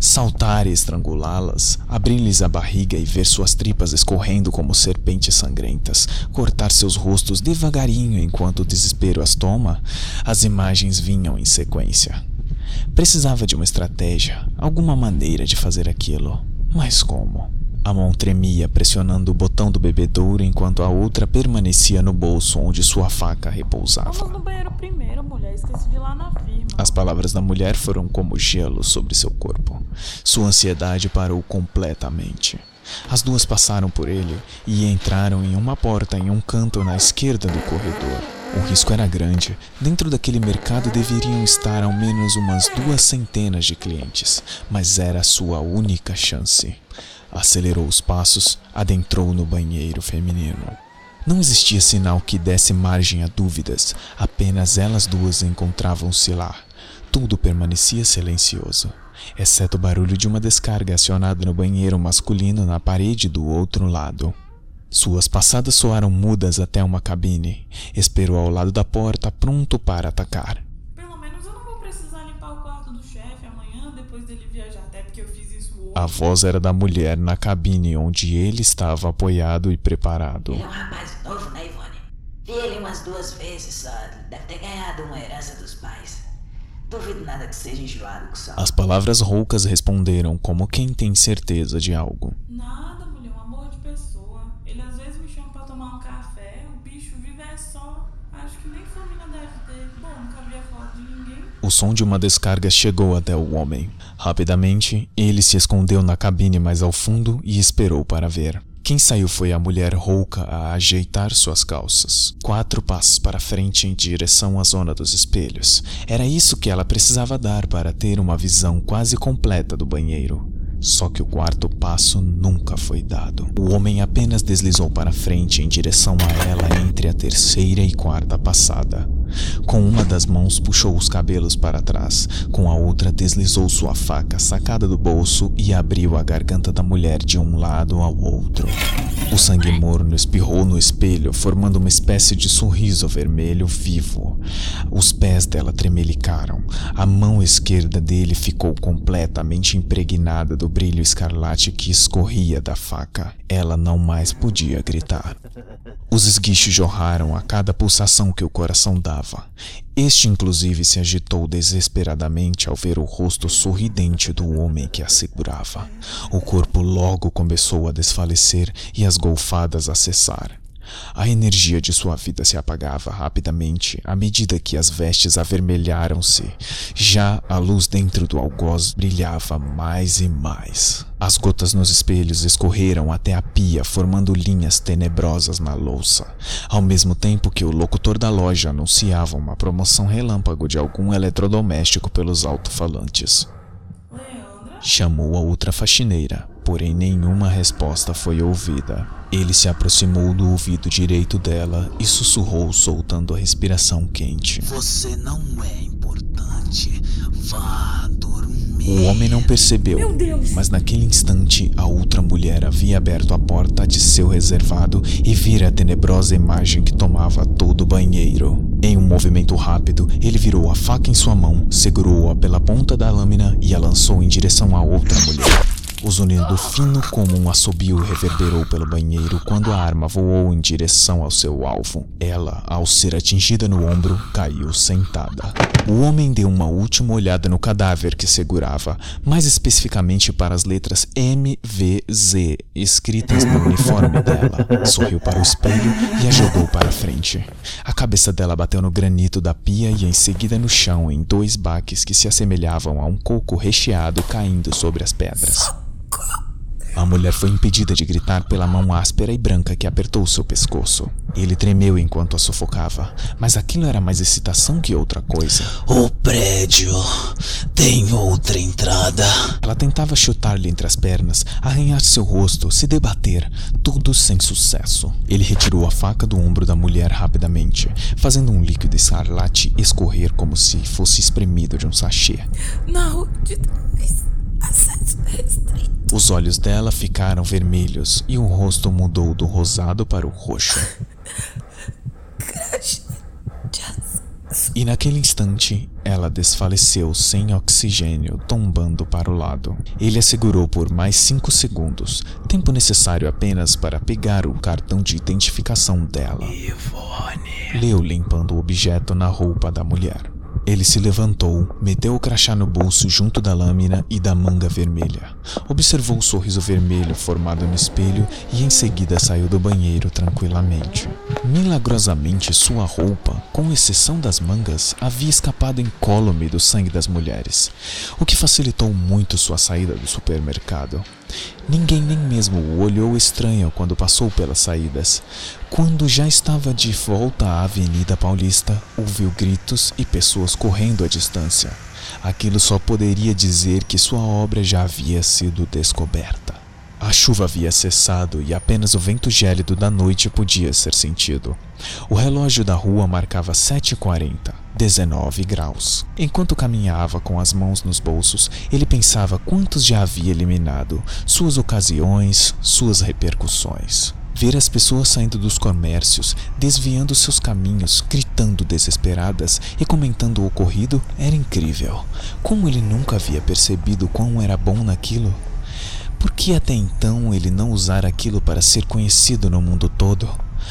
Saltar e estrangulá-las, abrir-lhes a barriga e ver suas tripas escorrendo como serpentes sangrentas, cortar seus rostos devagarinho enquanto o desespero as toma, as imagens vinham em sequência. Precisava de uma estratégia, alguma maneira de fazer aquilo, mas como? A mão tremia pressionando o botão do bebedouro enquanto a outra permanecia no bolso onde sua faca repousava. Vamos no banheiro primeiro, mulher, esqueci de ir lá na firma. As palavras da mulher foram como gelo sobre seu corpo. Sua ansiedade parou completamente. As duas passaram por ele e entraram em uma porta em um canto na esquerda do corredor. O risco era grande. Dentro daquele mercado deveriam estar ao menos umas duas centenas de clientes, mas era sua única chance. Acelerou os passos, adentrou no banheiro feminino. Não existia sinal que desse margem a dúvidas, apenas elas duas encontravam-se lá. Tudo permanecia silencioso, exceto o barulho de uma descarga acionada no banheiro masculino na parede do outro lado. Suas passadas soaram mudas até uma cabine. Esperou ao lado da porta, pronto para atacar. A voz era da mulher na cabine onde ele estava apoiado e preparado. Ele é um rapaz novo, né, Ivone? Vi ele umas duas vezes só. Deve ter ganhado uma herança dos pais. Duvido nada que seja enjoado com sal. As palavras roucas responderam como quem tem certeza de algo. Nada, mulher, um amor de pessoa. Ele às vezes me chama pra tomar um café. O bicho vive é só. Acho que nem família deve ter. Bom, nunca vi a foto de ninguém. O som de uma descarga chegou até o homem. Rapidamente, ele se escondeu na cabine mais ao fundo e esperou para ver. Quem saiu foi a mulher rouca a ajeitar suas calças. Quatro passos para frente em direção à zona dos espelhos. Era isso que ela precisava dar para ter uma visão quase completa do banheiro. Só que o quarto passo nunca foi dado. O homem apenas deslizou para frente em direção a ela entre a terceira e quarta passada. Com uma das mãos puxou os cabelos para trás, com a outra deslizou sua faca sacada do bolso e abriu a garganta da mulher de um lado ao outro. O sangue morno espirrou no espelho, formando uma espécie de sorriso vermelho vivo. Os pés dela tremelicaram, a mão esquerda dele ficou completamente impregnada do brilho escarlate que escorria da faca. Ela não mais podia gritar. Os esguichos jorraram a cada pulsação que o coração dava. Este, inclusive, se agitou desesperadamente ao ver o rosto sorridente do homem que a segurava. O corpo logo começou a desfalecer e as golfadas a cessar. A energia de sua vida se apagava rapidamente à medida que as vestes avermelharam-se. Já a luz dentro do algoz brilhava mais e mais. As gotas nos espelhos escorreram até a pia, formando linhas tenebrosas na louça, ao mesmo tempo que o locutor da loja anunciava uma promoção relâmpago de algum eletrodoméstico pelos alto-falantes. Chamou a outra faxineira, porém nenhuma resposta foi ouvida. Ele se aproximou do ouvido direito dela e sussurrou, soltando a respiração quente. Você não é importante. Vá dormir. O homem não percebeu, Meu Deus. Mas naquele instante a outra mulher havia aberto a porta de seu reservado e vira a tenebrosa imagem que tomava todo o banheiro. Em um movimento rápido, ele virou a faca em sua mão, segurou-a pela ponta da lâmina e a lançou em direção à outra mulher. O zunido fino como um assobio reverberou pelo banheiro quando a arma voou em direção ao seu alvo. Ela, ao ser atingida no ombro, caiu sentada. O homem deu uma última olhada no cadáver que segurava, mais especificamente para as letras M V Z escritas no uniforme dela. Sorriu para o espelho e a jogou para a frente. A cabeça dela bateu no granito da pia e em seguida no chão, em dois baques que se assemelhavam a um coco recheado caindo sobre as pedras. A mulher foi impedida de gritar pela mão áspera e branca que apertou seu pescoço. Ele tremeu enquanto a sufocava, mas aquilo era mais excitação que outra coisa. O prédio tem outra entrada. Ela tentava chutar-lhe entre as pernas, arranhar seu rosto, se debater, tudo sem sucesso. Ele retirou a faca do ombro da mulher rapidamente, fazendo um líquido escarlate escorrer como se fosse espremido de um sachê. Não, de trás, acesso restrito. Os olhos dela ficaram vermelhos e o rosto mudou do rosado para o roxo. E naquele instante, ela desfaleceu sem oxigênio, tombando para o lado. Ele a segurou por mais cinco segundos, tempo necessário apenas para pegar o cartão de identificação dela. Ivone. Leu limpando o objeto na roupa da mulher. Ele se levantou, meteu o crachá no bolso junto da lâmina e da manga vermelha. Observou o sorriso vermelho formado no espelho e em seguida saiu do banheiro tranquilamente. Milagrosamente, sua roupa, com exceção das mangas, havia escapado incólume do sangue das mulheres, o que facilitou muito sua saída do supermercado. Ninguém nem mesmo o olhou estranho quando passou pelas saídas. Quando já estava de volta à Avenida Paulista, ouviu gritos e pessoas correndo à distância. Aquilo só poderia dizer que sua obra já havia sido descoberta. A chuva havia cessado e apenas o vento gélido da noite podia ser sentido. O relógio da rua marcava sete e quarenta, dezenove graus. Enquanto caminhava com as mãos nos bolsos, ele pensava quantos já havia eliminado, suas ocasiões, suas repercussões. Ver as pessoas saindo dos comércios, desviando seus caminhos, gritando desesperadas e comentando o ocorrido era incrível. Como ele nunca havia percebido quão era bom naquilo? Por que até então ele não usara aquilo para ser conhecido no mundo todo?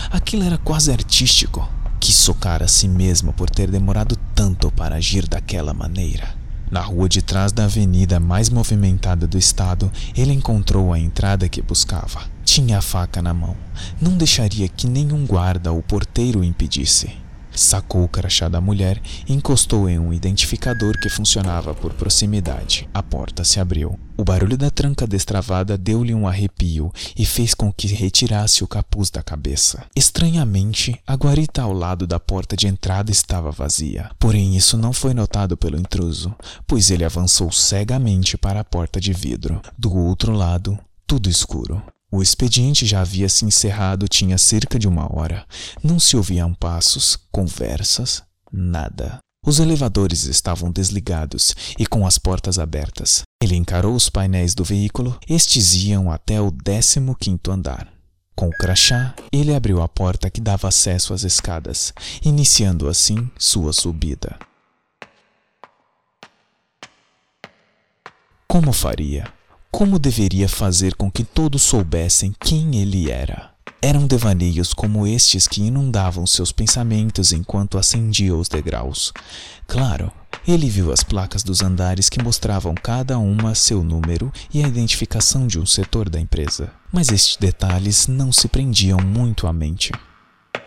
Aquilo era quase artístico. Quis socar a si mesmo por ter demorado tanto para agir daquela maneira. Na rua de trás da avenida mais movimentada do estado, ele encontrou a entrada que buscava. Tinha a faca na mão. Não deixaria que nenhum guarda ou porteiro o impedisse. Sacou o crachá da mulher e encostou em um identificador que funcionava por proximidade. A porta se abriu. O barulho da tranca destravada deu-lhe um arrepio e fez com que retirasse o capuz da cabeça. Estranhamente, a guarita ao lado da porta de entrada estava vazia. Porém, isso não foi notado pelo intruso, pois ele avançou cegamente para a porta de vidro. Do outro lado, tudo escuro. O expediente já havia se encerrado tinha cerca de uma hora. Não se ouviam passos, conversas, nada. Os elevadores estavam desligados e com as portas abertas. Ele encarou os painéis do veículo, estes iam até o décimo quinto andar. Com o crachá, ele abriu a porta que dava acesso às escadas, iniciando assim sua subida. Como faria? Como deveria fazer com que todos soubessem quem ele era? Eram devaneios como estes que inundavam seus pensamentos enquanto ascendia os degraus. Claro, ele viu as placas dos andares que mostravam cada uma seu número e a identificação de um setor da empresa. Mas estes detalhes não se prendiam muito à mente.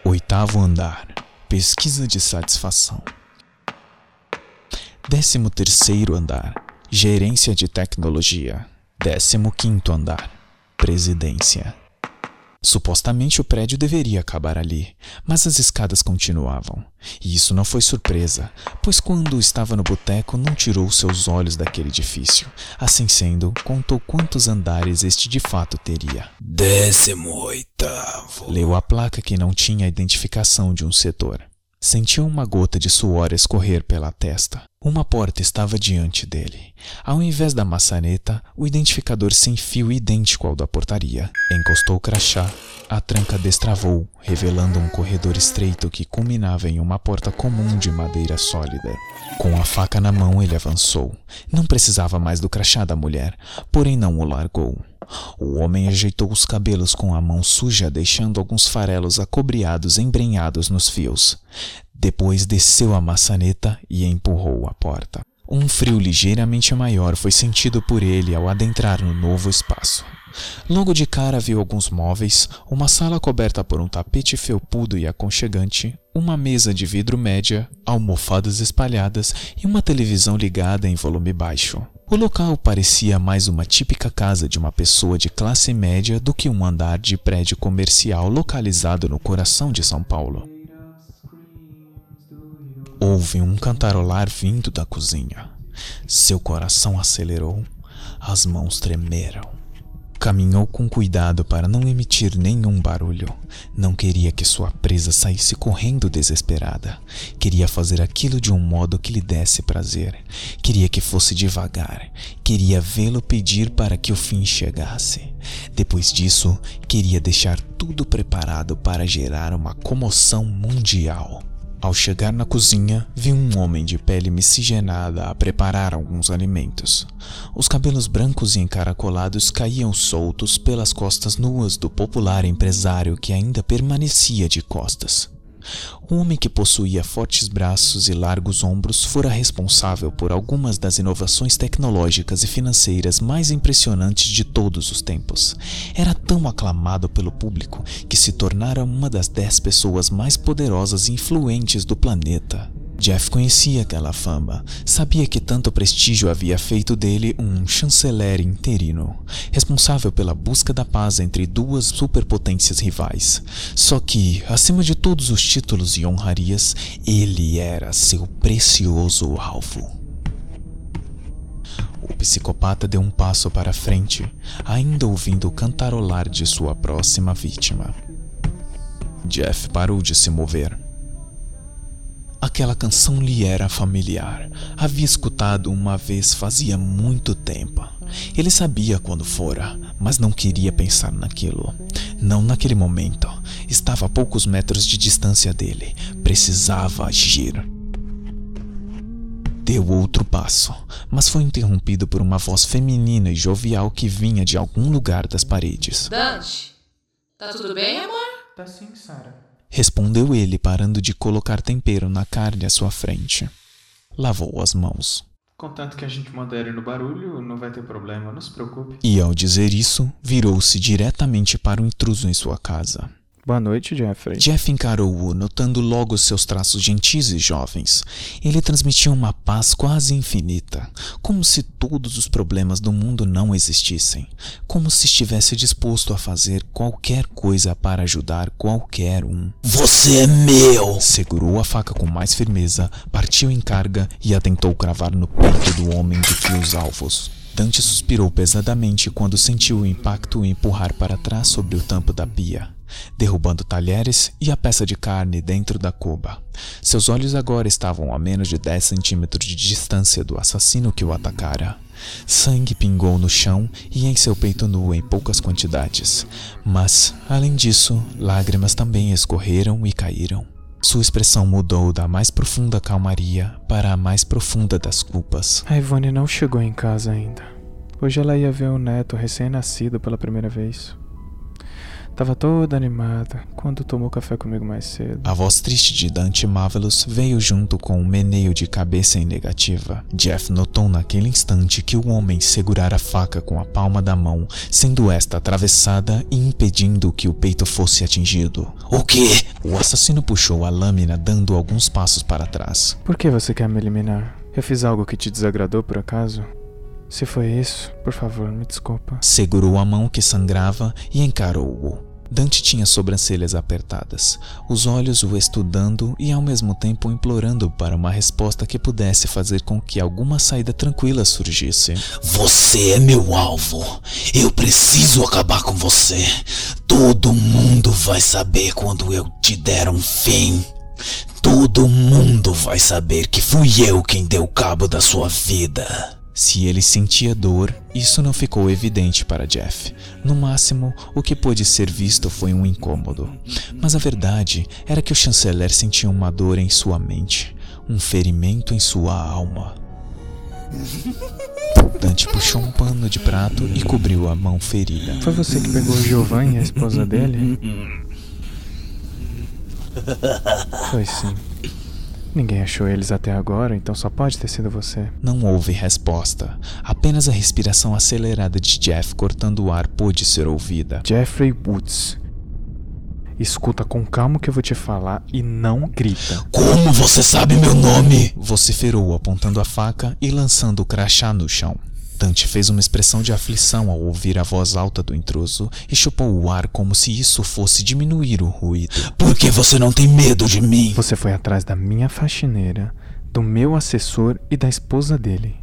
Oitavo andar. Pesquisa de satisfação. Décimo terceiro andar. Gerência de tecnologia. décimo quinto andar. Presidência. Supostamente o prédio deveria acabar ali, mas as escadas continuavam. E isso não foi surpresa, pois quando estava no boteco não tirou seus olhos daquele edifício. Assim sendo, contou quantos andares este de fato teria. décimo oitavo. Leu a placa que não tinha a identificação de um setor. Sentiu uma gota de suor escorrer pela testa. Uma porta estava diante dele. Ao invés da maçaneta, o identificador sem fio idêntico ao da portaria. Encostou o crachá, a tranca destravou, revelando um corredor estreito que culminava em uma porta comum de madeira sólida. Com a faca na mão, ele avançou. Não precisava mais do crachá da mulher, porém não o largou. O homem ajeitou os cabelos com a mão suja, deixando alguns farelos acobreados embrenhados nos fios. Depois desceu a maçaneta e empurrou a porta. Um frio ligeiramente maior foi sentido por ele ao adentrar no novo espaço. Logo de cara viu alguns móveis, uma sala coberta por um tapete felpudo e aconchegante, uma mesa de vidro média, almofadas espalhadas e uma televisão ligada em volume baixo. O local parecia mais uma típica casa de uma pessoa de classe média do que um andar de prédio comercial localizado no coração de São Paulo. Houve um cantarolar vindo da cozinha. Seu coração acelerou, as mãos tremeram. Caminhou com cuidado para não emitir nenhum barulho. Não queria que sua presa saísse correndo desesperada. Queria fazer aquilo de um modo que lhe desse prazer. Queria que fosse devagar. Queria vê-lo pedir para que o fim chegasse. Depois disso, queria deixar tudo preparado para gerar uma comoção mundial. Ao chegar na cozinha, viu um homem de pele miscigenada a preparar alguns alimentos. Os cabelos brancos e encaracolados caíam soltos pelas costas nuas do popular empresário que ainda permanecia de costas. Um homem que possuía fortes braços e largos ombros fora responsável por algumas das inovações tecnológicas e financeiras mais impressionantes de todos os tempos. Era tão aclamado pelo público que se tornara uma das dez pessoas mais poderosas e influentes do planeta. Jeff conhecia aquela fama, sabia que tanto prestígio havia feito dele um chanceler interino, responsável pela busca da paz entre duas superpotências rivais. Só que, acima de todos os títulos e honrarias, ele era seu precioso alvo. O psicopata deu um passo para frente, ainda ouvindo o cantarolar de sua próxima vítima. Jeff parou de se mover. Aquela canção lhe era familiar. Havia escutado uma vez fazia muito tempo. Ele sabia quando fora, mas não queria pensar naquilo. Não naquele momento. Estava a poucos metros de distância dele. Precisava agir. Deu outro passo, mas foi interrompido por uma voz feminina e jovial que vinha de algum lugar das paredes. Dante, tá tudo bem, amor? Tá sim, Sarah. Respondeu ele, parando de colocar tempero na carne à sua frente. Lavou as mãos. Contanto que a gente modere no barulho, não vai ter problema, não se preocupe. E ao dizer isso, virou-se diretamente para o intruso em sua casa. Boa noite, Jeffrey. Jeff encarou-o, notando logo seus traços gentis e jovens. Ele transmitia uma paz quase infinita, como se todos os problemas do mundo não existissem, como se estivesse disposto a fazer qualquer coisa para ajudar qualquer um. Você é meu! Segurou a faca com mais firmeza, partiu em carga e a tentou cravar no peito do homem de que os alvos. Dante suspirou pesadamente quando sentiu o impacto empurrar para trás sobre o tampo da pia, derrubando talheres e a peça de carne dentro da cuba. Seus olhos agora estavam a menos de dez centímetros de distância do assassino que o atacara. Sangue pingou no chão e em seu peito nu em poucas quantidades, mas, além disso, lágrimas também escorreram e caíram. Sua expressão mudou da mais profunda calmaria para a mais profunda das culpas. A Ivone não chegou em casa ainda. Hoje ela ia ver o neto recém-nascido pela primeira vez. Tava toda animada quando tomou café comigo mais cedo. A voz triste de Dante Marvelous veio junto com um meneio de cabeça em negativa. Jeff notou naquele instante que o homem segurara a faca com a palma da mão, sendo esta atravessada e impedindo que o peito fosse atingido. O quê? O assassino puxou a lâmina, dando alguns passos para trás. Por que você quer me eliminar? Eu fiz algo que te desagradou, por acaso? Se foi isso, por favor, me desculpa. Segurou a mão que sangrava e encarou-o. Dante tinha sobrancelhas apertadas, os olhos o estudando e ao mesmo tempo implorando para uma resposta que pudesse fazer com que alguma saída tranquila surgisse. Você é meu alvo. Eu preciso acabar com você. Todo mundo vai saber quando eu te der um fim. Todo mundo vai saber que fui eu quem deu cabo da sua vida. Se ele sentia dor, isso não ficou evidente para Jeff. No máximo, o que pôde ser visto foi um incômodo. Mas a verdade era que o chanceler sentia uma dor em sua mente, um ferimento em sua alma. Dante puxou um pano de prato e cobriu a mão ferida. Foi você que pegou o Giovan e a esposa dele? Foi sim. Ninguém achou eles até agora, então só pode ter sido você. Não houve resposta. Apenas a respiração acelerada de Jeff cortando o ar pôde ser ouvida. Jeffrey Woods. Escuta com calma o que eu vou te falar e não grita. Como você sabe meu nome? Vociferou, apontando a faca e lançando o crachá no chão. Dante fez uma expressão de aflição ao ouvir a voz alta do intruso e chupou o ar como se isso fosse diminuir o ruído. Por que você não tem medo de mim? Você foi atrás da minha faxineira, do meu assessor e da esposa dele.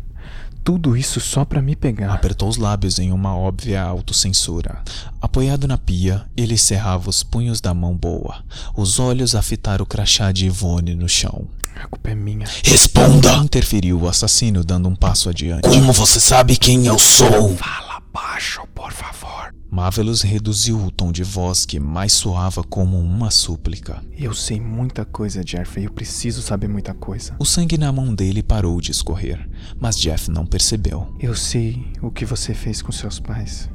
Tudo isso só pra me pegar. Apertou os lábios em uma óbvia autocensura. Apoiado na pia, ele cerrava os punhos da mão boa. Os olhos a fitar o crachá de Ivone no chão. A culpa é minha. Responda! Interferiu o assassino dando um passo adiante. Como você sabe quem eu sou? Fala baixo, por favor. Marvelous reduziu o tom de voz que mais soava como uma súplica. Eu sei muita coisa, Jeff, eu preciso saber muita coisa. O sangue na mão dele parou de escorrer, mas Jeff não percebeu. Eu sei o que você fez com seus pais.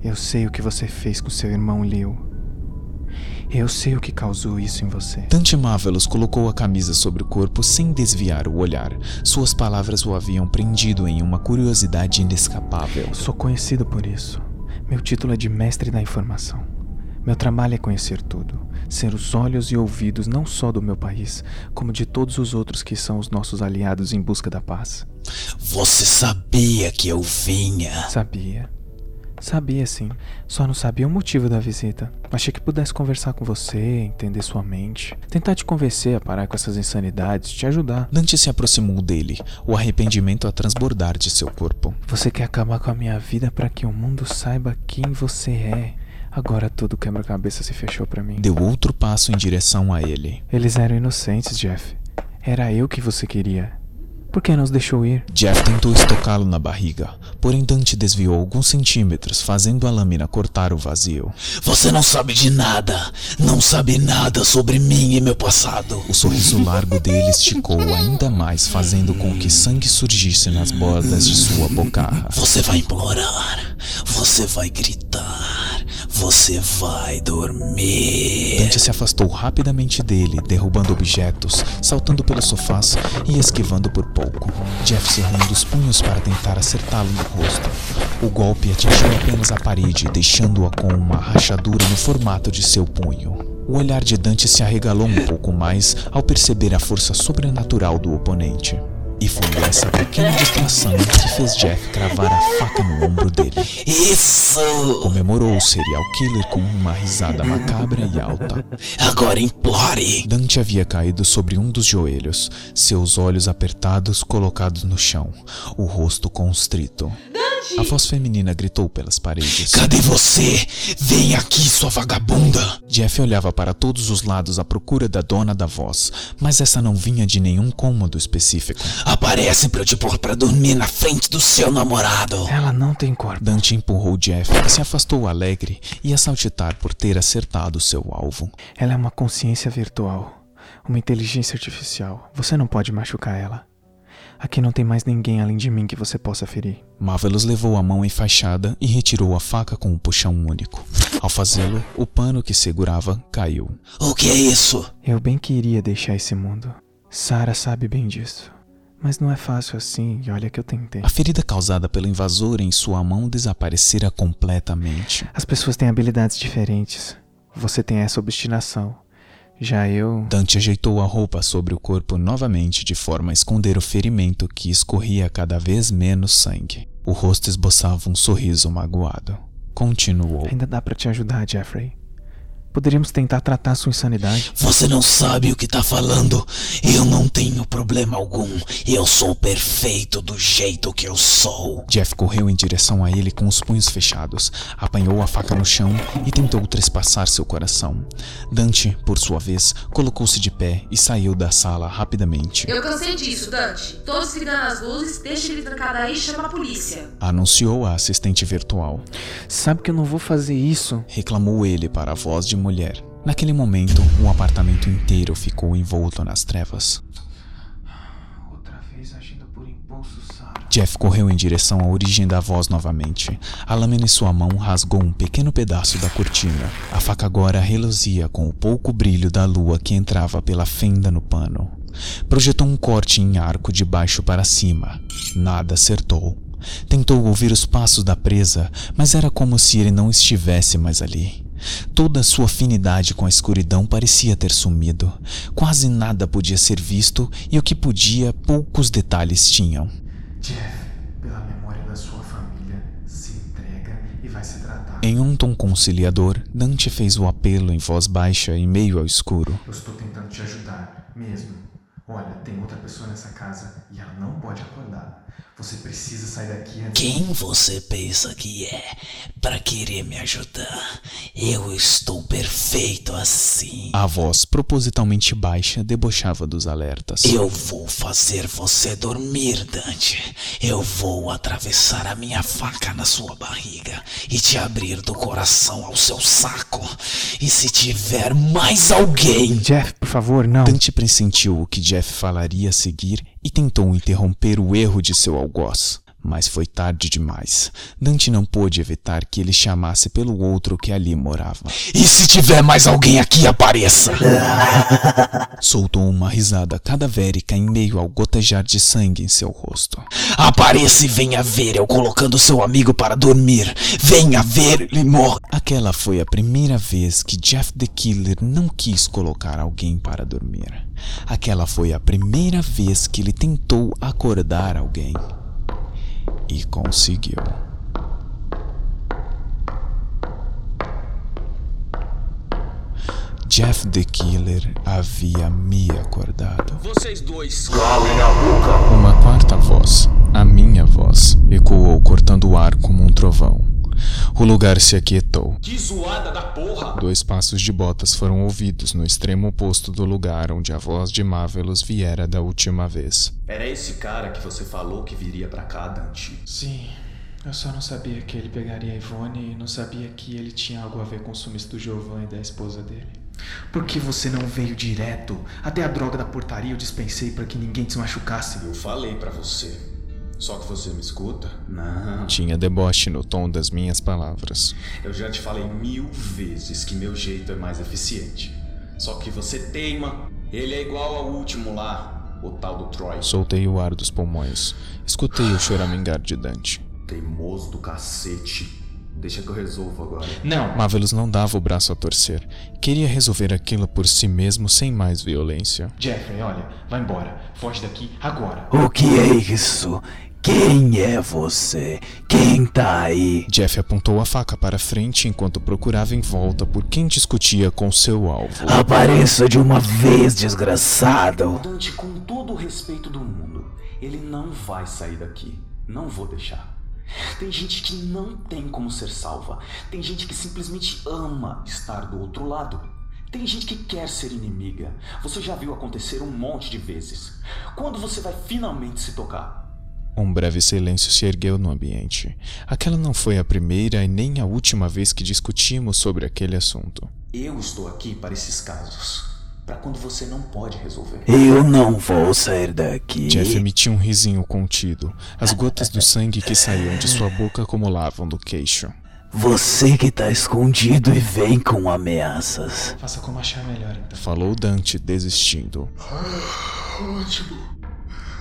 Eu sei o que você fez com seu irmão Leo. Eu sei o que causou isso em você. Dante Marvelous colocou a camisa sobre o corpo sem desviar o olhar. Suas palavras o haviam prendido em uma curiosidade inescapável. Sou conhecido por isso. Meu título é de mestre da informação. Meu trabalho é conhecer tudo, ser os olhos e ouvidos não só do meu país, como de todos os outros que são os nossos aliados em busca da paz. Você sabia que eu vinha? Sabia. Sabia sim, só não sabia o motivo da visita. Achei que pudesse conversar com você, entender sua mente, tentar te convencer a parar com essas insanidades, te ajudar. Dante se aproximou dele, o arrependimento a transbordar de seu corpo. Você quer acabar com a minha vida para que o mundo saiba quem você é. Agora todo quebra-cabeça se fechou para mim. Deu outro passo em direção a ele. Eles eram inocentes, Jeff. Era eu que você queria. Por que nos deixou ir? Jeff tentou estocá-lo na barriga, porém Dante desviou alguns centímetros, fazendo a lâmina cortar o vazio. Você não sabe de nada! Não sabe nada sobre mim e meu passado! O sorriso largo dele esticou ainda mais, fazendo com que sangue surgisse nas bordas de sua bocarra. Você vai implorar! Você vai gritar! Você vai dormir! Dante se afastou rapidamente dele, derrubando objetos, saltando pelos sofás e esquivando por pouco. Jeff cerrando os punhos para tentar acertá-lo no rosto. O golpe atingiu apenas a parede, deixando-a com uma rachadura no formato de seu punho. O olhar de Dante se arregalou um pouco mais ao perceber a força sobrenatural do oponente. E foi essa pequena distração que fez Jeff cravar a faca no ombro dele. Isso! Comemorou o serial killer com uma risada macabra e alta. Agora implore! Dante havia caído sobre um dos joelhos, seus olhos apertados colocados no chão, o rosto constrito. Dante! A voz feminina gritou pelas paredes. Cadê você? Vem aqui, sua vagabunda! Jeff olhava para todos os lados à procura da dona da voz, mas essa não vinha de nenhum cômodo específico. Aparece pra eu te pôr pra dormir na frente do seu namorado. Ela não tem corpo. Dante empurrou Jeff, que se afastou alegre e a saltitar por ter acertado seu alvo. Ela é uma consciência virtual, uma inteligência artificial. Você não pode machucar ela. Aqui não tem mais ninguém além de mim que você possa ferir. Marvelous levou a mão enfaixada e retirou a faca com um puxão único. Ao fazê-lo, o pano que segurava caiu. O que é isso? Eu bem queria deixar esse mundo. Sarah sabe bem disso. Mas não é fácil assim, e olha que eu tentei. A ferida causada pelo invasor em sua mão desaparecera completamente. As pessoas têm habilidades diferentes. Você tem essa obstinação. Já eu... Dante ajeitou a roupa sobre o corpo novamente, de forma a esconder o ferimento que escorria cada vez menos sangue. O rosto esboçava um sorriso magoado. Continuou. Ainda dá pra te ajudar, Jeffrey. Poderíamos tentar tratar sua insanidade. Você não sabe o que tá falando. Eu não tenho problema algum. Eu sou perfeito do jeito que eu sou. Jeff correu em direção a ele com os punhos fechados, apanhou a faca no chão e tentou trespassar seu coração. Dante, por sua vez, colocou-se de pé e saiu da sala rapidamente. Eu cansei disso, Dante. Todos ligando as luzes, deixa ele trancado aí e chama a polícia. Anunciou a assistente virtual. Sabe que eu não vou fazer isso? Reclamou ele para a voz de mulher. Naquele momento, o apartamento inteiro ficou envolto nas trevas. Outra vez agindo por impulso, Sarah. Jeff correu em direção à origem da voz novamente. A lâmina em sua mão rasgou um pequeno pedaço da cortina. A faca agora reluzia com o pouco brilho da lua que entrava pela fenda no pano. Projetou um corte em arco de baixo para cima. Nada acertou. Tentou ouvir os passos da presa, mas era como se ele não estivesse mais ali. Toda a sua afinidade com a escuridão parecia ter sumido. Quase nada podia ser visto e o que podia, poucos detalhes tinham. Jeff, pela memória da sua família, se entrega e vai se tratar. Em um tom conciliador, Dante fez o apelo em voz baixa e meio ao escuro. Eu estou tentando te ajudar, mesmo. Olha, tem outra pessoa nessa casa e ela não pode acordar. Você precisa sair daqui antes... Quem você pensa que é pra querer me ajudar? Eu estou perfeito assim. A voz propositalmente baixa debochava dos alertas. Eu vou fazer você dormir, Dante. Eu vou atravessar a minha faca na sua barriga e te abrir do coração ao seu saco. E se tiver mais alguém... Jeff, por favor, não. Dante pressentiu o que Jeff Jeff falaria a seguir e tentou interromper o erro de seu algoz, mas foi tarde demais. Dante não pôde evitar que ele chamasse pelo outro que ali morava. E se tiver mais alguém aqui, apareça! Soltou uma risada cadavérica em meio ao gotejar de sangue em seu rosto. Apareça e venha ver eu colocando seu amigo para dormir. Venha ver ele morrer. Aquela foi a primeira vez que Jeff the Killer não quis colocar alguém para dormir. Aquela foi a primeira vez que ele tentou acordar alguém. E conseguiu. Jeff the Killer havia me acordado. Vocês dois, calem a boca! Uma quarta voz, a minha voz, ecoou cortando o ar como um trovão. O lugar se aquietou. Que zoada da porra! Dois passos de botas foram ouvidos no extremo oposto do lugar onde a voz de Marvelous viera da última vez. Era esse cara que você falou que viria pra cá, Dante? Sim, eu só não sabia que ele pegaria a Ivone e não sabia que ele tinha algo a ver com o sumiço do Giovan e da esposa dele. Por que você não veio direto? Até a droga da portaria eu dispensei pra que ninguém se machucasse. Eu falei pra você. Só que você me escuta? Não. Tinha deboche no tom das minhas palavras. Eu já te falei mil vezes que meu jeito é mais eficiente. Só que você teima. Ele é igual ao último lá, o tal do Troy. Soltei o ar dos pulmões. Escutei o choramingar de Dante. Teimoso do cacete. Deixa que eu resolvo agora. Não! Marvelous não dava o braço a torcer. Queria resolver aquilo por si mesmo sem mais violência. Jeffrey, olha, vai embora. Foge daqui agora. O que é isso? Quem é você? Quem tá aí? Jeff apontou a faca para frente enquanto procurava em volta por quem discutia com seu alvo. Apareça de uma vez, desgraçado! Dante, com todo o respeito do mundo, ele não vai sair daqui. Não vou deixar. Tem gente que não tem como ser salva. Tem gente que simplesmente ama estar do outro lado. Tem gente que quer ser inimiga. Você já viu acontecer um monte de vezes. Quando você vai finalmente se tocar? Um breve silêncio se ergueu no ambiente. Aquela não foi a primeira e nem a última vez que discutimos sobre aquele assunto. Eu estou aqui para esses casos. Pra quando você não pode resolver. Eu não vou sair daqui. Jeff emitiu um risinho contido. As gotas do sangue que saíam de sua boca acumulavam do queixo. Você que tá escondido e vem com ameaças. Faça como achar melhor, então. Falou Dante, desistindo. Ah, ótimo.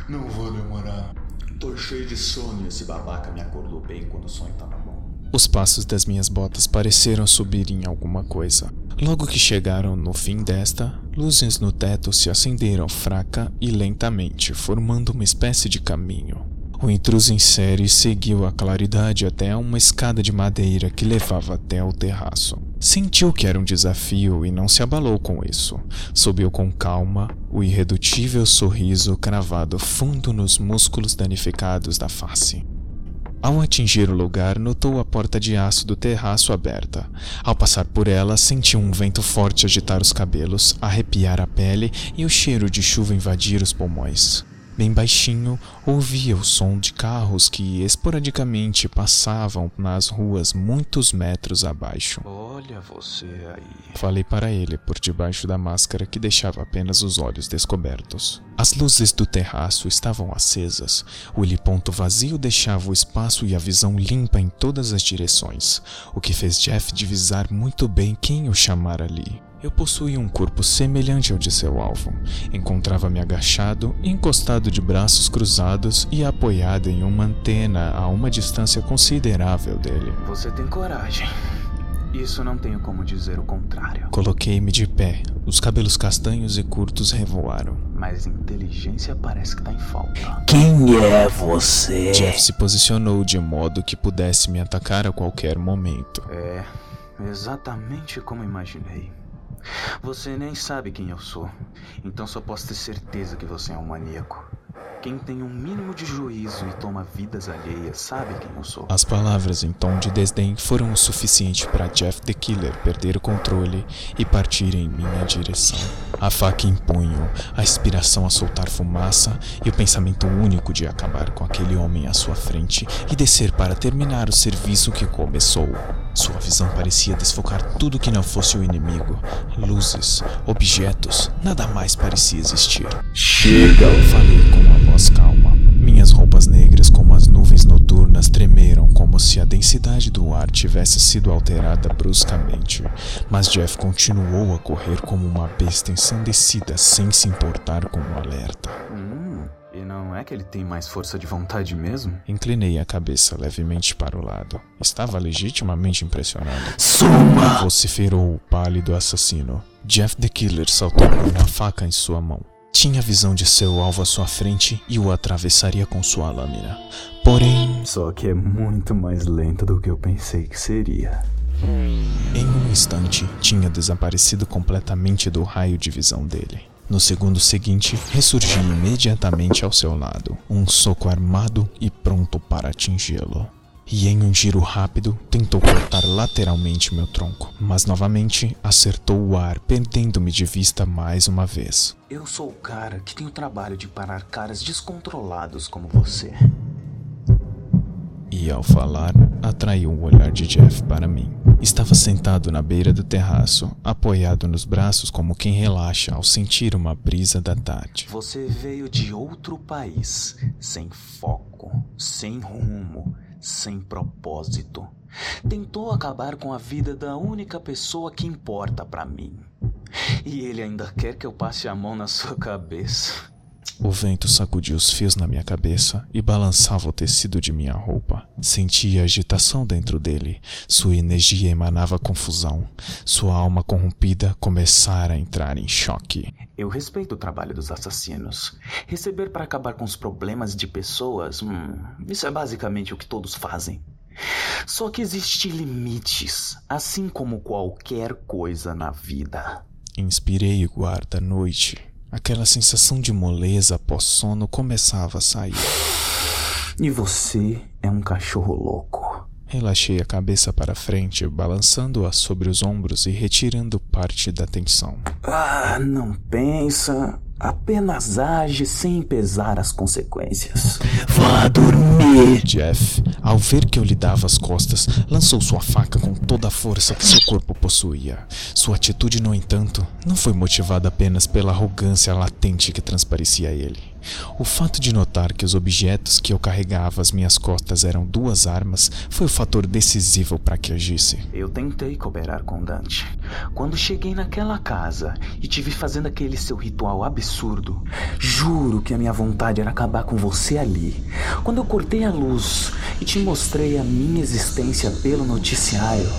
Não vou demorar. Tô cheio de sono e esse babaca me acordou bem quando o sonho tava bom. Os passos das minhas botas pareceram subir em alguma coisa. Logo que chegaram no fim desta, luzes no teto se acenderam fraca e lentamente, formando uma espécie de caminho. O intruso em série seguiu a claridade até uma escada de madeira que levava até o terraço. Sentiu que era um desafio e não se abalou com isso. Subiu com calma, o irredutível sorriso cravado fundo nos músculos danificados da face. Ao atingir o lugar, notou a porta de aço do terraço aberta. Ao passar por ela, sentiu um vento forte agitar os cabelos, arrepiar a pele e o cheiro de chuva invadir os pulmões. Bem baixinho, ouvia o som de carros que esporadicamente passavam nas ruas muitos metros abaixo. Olha você aí. Falei para ele por debaixo da máscara que deixava apenas os olhos descobertos. As luzes do terraço estavam acesas. O heliponto vazio deixava o espaço e a visão limpa em todas as direções, o que fez Jeff divisar muito bem quem o chamara ali. Eu possuía um corpo semelhante ao de seu alvo. Encontrava-me agachado, encostado de braços cruzados e apoiado em uma antena a uma distância considerável dele. Você tem coragem. Isso não tenho como dizer o contrário. Coloquei-me de pé. Os cabelos castanhos e curtos revoaram. Mas inteligência parece que tá em falta. Quem é você? Jeff se posicionou de modo que pudesse me atacar a qualquer momento. É, exatamente como imaginei. Você nem sabe quem eu sou. Então só posso ter certeza que você é um maníaco. Quem tem um mínimo de juízo e toma vidas alheias sabe quem eu sou. As palavras em tom de desdém foram o suficiente para Jeff the Killer perder o controle e partir em minha direção. A faca em punho, a inspiração a soltar fumaça e o pensamento único de acabar com aquele homem à sua frente e descer para terminar o serviço que começou. Sua visão parecia desfocar tudo que não fosse o inimigo. Luzes, objetos, nada mais parecia existir. Chega! Eu falei com a voz calma. Minhas roupas negras como as nuvens noturnas tremeram como se a densidade do ar tivesse sido alterada bruscamente, mas Jeff continuou a correr como uma besta ensandecida sem se importar com o alerta. Hum, e não é que ele tem mais força de vontade mesmo? Inclinei a cabeça levemente para o lado. Estava legitimamente impressionado. Suma! Vociferou o pálido assassino. Jeff the Killer saltou com uma faca em sua mão. Tinha a visão de seu alvo à sua frente e o atravessaria com sua lâmina. Porém... Só que é muito mais lento do que eu pensei que seria. Em um instante, tinha desaparecido completamente do raio de visão dele. No segundo seguinte, ressurgiu imediatamente ao seu lado, um soco armado e pronto para atingi-lo. E em um giro rápido, tentou cortar lateralmente meu tronco, mas novamente acertou o ar, perdendo-me de vista mais uma vez. Eu sou o cara que tem o trabalho de parar caras descontrolados como você. E ao falar, atraiu o olhar de Jeff para mim. Estava sentado na beira do terraço, apoiado nos braços como quem relaxa ao sentir uma brisa da tarde. Você veio de outro país, sem foco, sem rumo. Sem propósito. Tentou acabar com a vida da única pessoa que importa pra mim. E ele ainda quer que eu passe a mão na sua cabeça. O vento sacudia os fios na minha cabeça e balançava o tecido de minha roupa. Sentia agitação dentro dele. Sua energia emanava confusão. Sua alma corrompida começara a entrar em choque. Eu respeito o trabalho dos assassinos. Receber para acabar com os problemas de pessoas, hum, isso é basicamente o que todos fazem. Só que existem limites, assim como qualquer coisa na vida. Inspirei o guarda à noite. Aquela sensação de moleza após sono começava a sair. E você é um cachorro louco. Relaxei a cabeça para frente, balançando-a sobre os ombros e retirando parte da tensão. Ah, não pensa. Apenas age sem pesar as consequências. Vá dormir! Jeff, ao ver que eu lhe dava as costas, lançou sua faca com toda a força que seu corpo possuía. Sua atitude, no entanto, não foi motivada apenas pela arrogância latente que transparecia a ele. O fato de notar que os objetos que eu carregava às minhas costas eram duas armas foi o fator decisivo para que agisse. Eu tentei cooperar com Dante. Quando cheguei naquela casa e tive fazendo aquele seu ritual absurdo, juro que a minha vontade era acabar com você ali. Quando eu cortei a luz e te mostrei a minha existência pelo noticiário,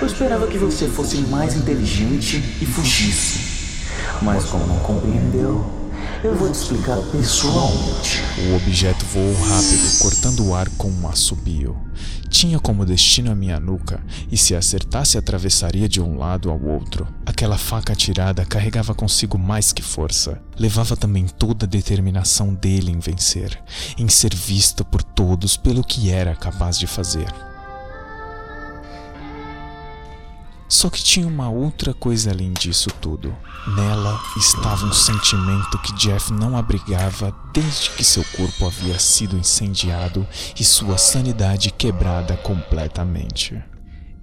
eu esperava que você fosse mais inteligente e fugisse. Mas como não compreendeu... Eu vou te explicar pessoalmente. O objeto voou rápido, cortando o ar com um assobio. Tinha como destino a minha nuca, e se acertasse atravessaria de um lado ao outro. Aquela faca atirada carregava consigo mais que força. Levava também toda a determinação dele em vencer, em ser visto por todos pelo que era capaz de fazer. Só que tinha uma outra coisa além disso tudo. Nela estava um sentimento que Jeff não abrigava desde que seu corpo havia sido incendiado e sua sanidade quebrada completamente.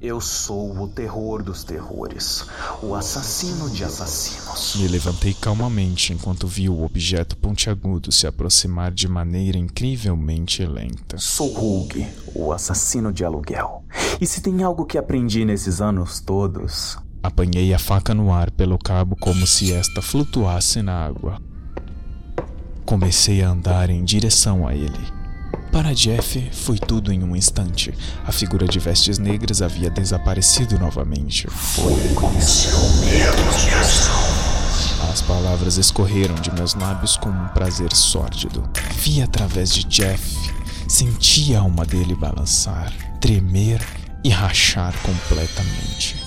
Eu sou o terror dos terrores, o assassino de assassinos. Me levantei calmamente enquanto vi o objeto pontiagudo se aproximar de maneira incrivelmente lenta. Sou Hulk, o assassino de aluguel. E se tem algo que aprendi nesses anos todos, Apanhei a faca no ar pelo cabo como se esta flutuasse na água. Comecei a andar em direção a ele. Para Jeff, foi tudo em um instante. A figura de vestes negras havia desaparecido novamente. Foi com seu medo. As palavras escorreram de meus lábios com um prazer sórdido. Vi através de Jeff, senti a alma dele balançar, tremer e rachar completamente.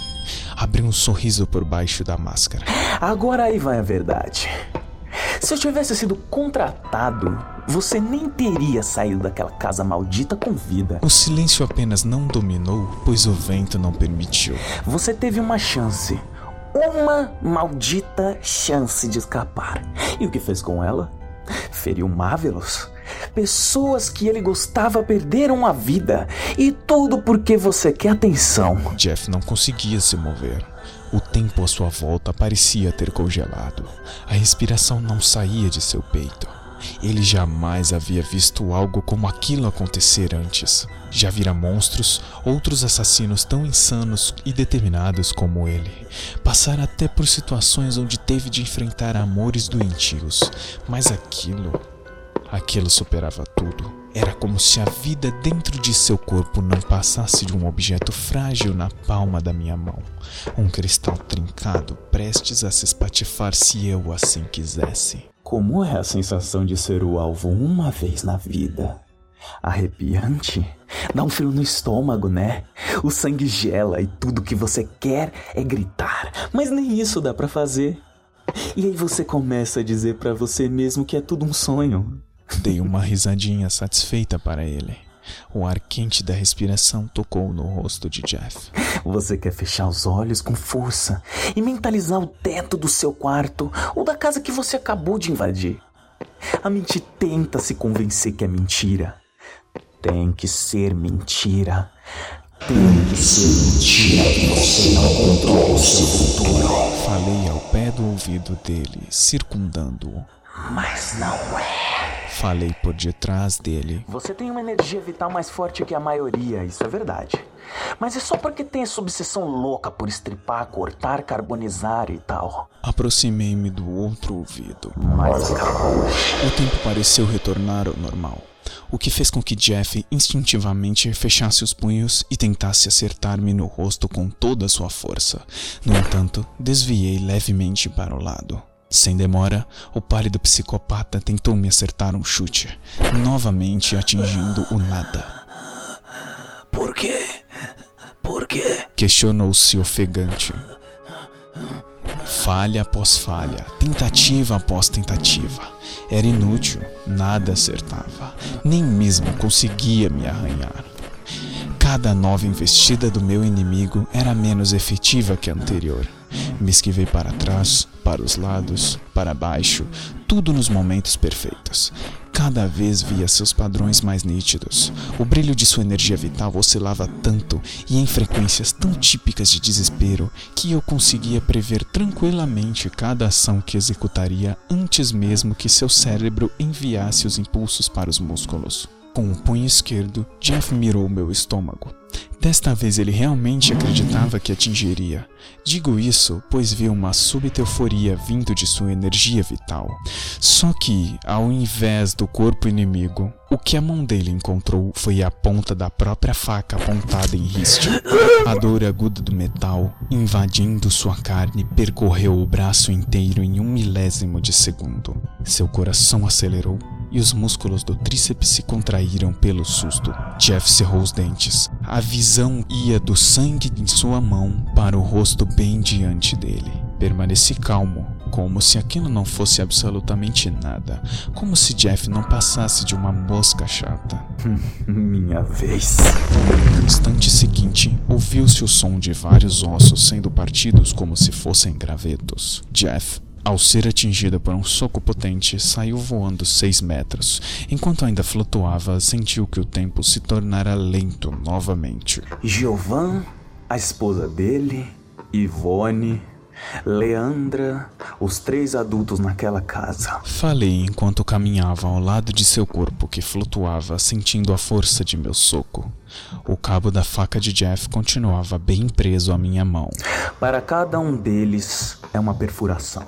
Abri um sorriso por baixo da máscara. Agora aí vai a verdade. Se eu tivesse sido contratado, você nem teria saído daquela casa maldita com vida. O silêncio apenas não dominou, pois o vento não permitiu. Você teve uma chance. Uma maldita chance de escapar. E o que fez com ela? Feriu Marvelous. Pessoas que ele gostava perderam a vida. E tudo porque você quer atenção. Jeff não conseguia se mover. O tempo à sua volta parecia ter congelado. A respiração não saía de seu peito. Ele jamais havia visto algo como aquilo acontecer antes. Já vira monstros, outros assassinos tão insanos e determinados como ele. Passar até por situações onde teve de enfrentar amores doentios. Mas aquilo... Aquilo superava tudo. Era como se a vida dentro de seu corpo não passasse de um objeto frágil na palma da minha mão. Um cristal trincado, prestes a se espatifar se eu assim quisesse. Como é a sensação de ser o alvo uma vez na vida? Arrepiante? Dá um frio no estômago, né? O sangue gela e tudo que você quer é gritar. Mas nem isso dá pra fazer. E aí você começa a dizer pra você mesmo que é tudo um sonho. Dei uma risadinha satisfeita para ele. O ar quente da respiração tocou no rosto de Jeff. Você quer fechar os olhos com força e mentalizar o teto do seu quarto ou da casa que você acabou de invadir. A mente tenta se convencer que é mentira. Tem que ser mentira. Tem que ser mentira que você não controla o seu futuro. Falei ao pé do ouvido dele, circundando-o. Mas não é. Falei por detrás dele. Você tem uma energia vital mais forte que a maioria, isso é verdade. Mas é só porque tem essa obsessão louca por estripar, cortar, carbonizar e tal. Aproximei-me do outro ouvido. Mas acabou. O tempo pareceu retornar ao normal. O que fez com que Jeff instintivamente fechasse os punhos e tentasse acertar-me no rosto com toda a sua força. No entanto, desviei levemente para o lado. Sem demora, o pálido psicopata tentou me acertar um chute, novamente atingindo o nada. Por quê? Por quê? Questionou-se ofegante. Falha após falha, tentativa após tentativa. Era inútil, nada acertava, nem mesmo conseguia me arranhar. Cada nova investida do meu inimigo era menos efetiva que a anterior. Me esquivei para trás, para os lados, para baixo, tudo nos momentos perfeitos. Cada vez via seus padrões mais nítidos. O brilho de sua energia vital oscilava tanto e em frequências tão típicas de desespero que eu conseguia prever tranquilamente cada ação que executaria antes mesmo que seu cérebro enviasse os impulsos para os músculos. Com o punho esquerdo, Jeff mirou meu estômago. Desta vez ele realmente acreditava que atingiria. Digo isso, pois vi uma súbita euforia vindo de sua energia vital. Só que, ao invés do corpo inimigo, o que a mão dele encontrou foi a ponta da própria faca apontada em riste. A dor aguda do metal, invadindo sua carne, percorreu o braço inteiro em um milésimo de segundo. Seu coração acelerou e os músculos do tríceps se contraíram pelo susto. Jeff cerrou os dentes. A visão ia do sangue em sua mão para o rosto bem diante dele. Permaneci calmo, como se aquilo não fosse absolutamente nada. Como se Jeff não passasse de uma mosca chata. Minha vez. No instante seguinte, ouviu-se o som de vários ossos sendo partidos como se fossem gravetos. Jeff, ao ser atingido por um soco potente, saiu voando seis metros. Enquanto ainda flutuava, sentiu que o tempo se tornara lento novamente. Giovan, a esposa dele, Ivone, Leandra, os três adultos naquela casa. Falei enquanto caminhava ao lado de seu corpo que flutuava, sentindo a força de meu soco. O cabo da faca de Jeff continuava bem preso à minha mão. Para cada um deles é uma perfuração.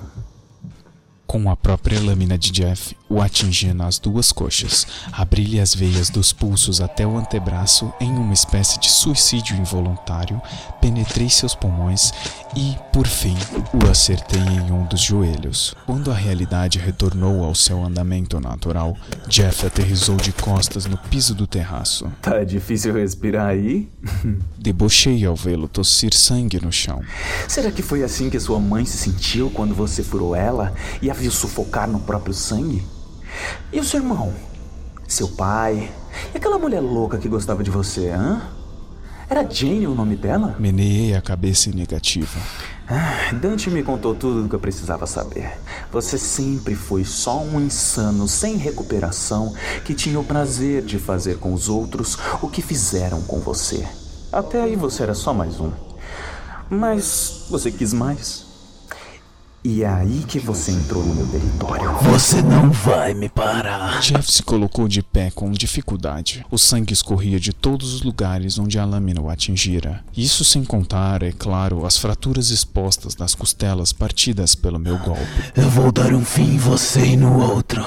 Com a própria lâmina de Jeff, o atingia nas duas coxas, abri-lhe as veias dos pulsos até o antebraço em uma espécie de suicídio involuntário, penetrei seus pulmões e, por fim, o acertei em um dos joelhos. Quando a realidade retornou ao seu andamento natural, Jeff aterrissou de costas no piso do terraço. Tá difícil respirar aí? Debochei ao vê-lo tossir sangue no chão. Será que foi assim que sua mãe se sentiu quando você furou ela e a viu sufocar no próprio sangue? E o seu irmão? Seu pai? E aquela mulher louca que gostava de você, hã? Era Jane o nome dela? Meneei a cabeça em negativa. Ah, Dante me contou tudo o que eu precisava saber. Você sempre foi só um insano sem recuperação que tinha o prazer de fazer com os outros o que fizeram com você. Até aí você era só mais um. Mas você quis mais. E é aí que você entrou no meu território. Você não vai me parar. Jeff se colocou de pé com dificuldade. O sangue escorria de todos os lugares onde a lâmina o atingira. Isso sem contar, é claro, as fraturas expostas nas costelas partidas pelo meu golpe. Eu vou dar um fim em você e no outro.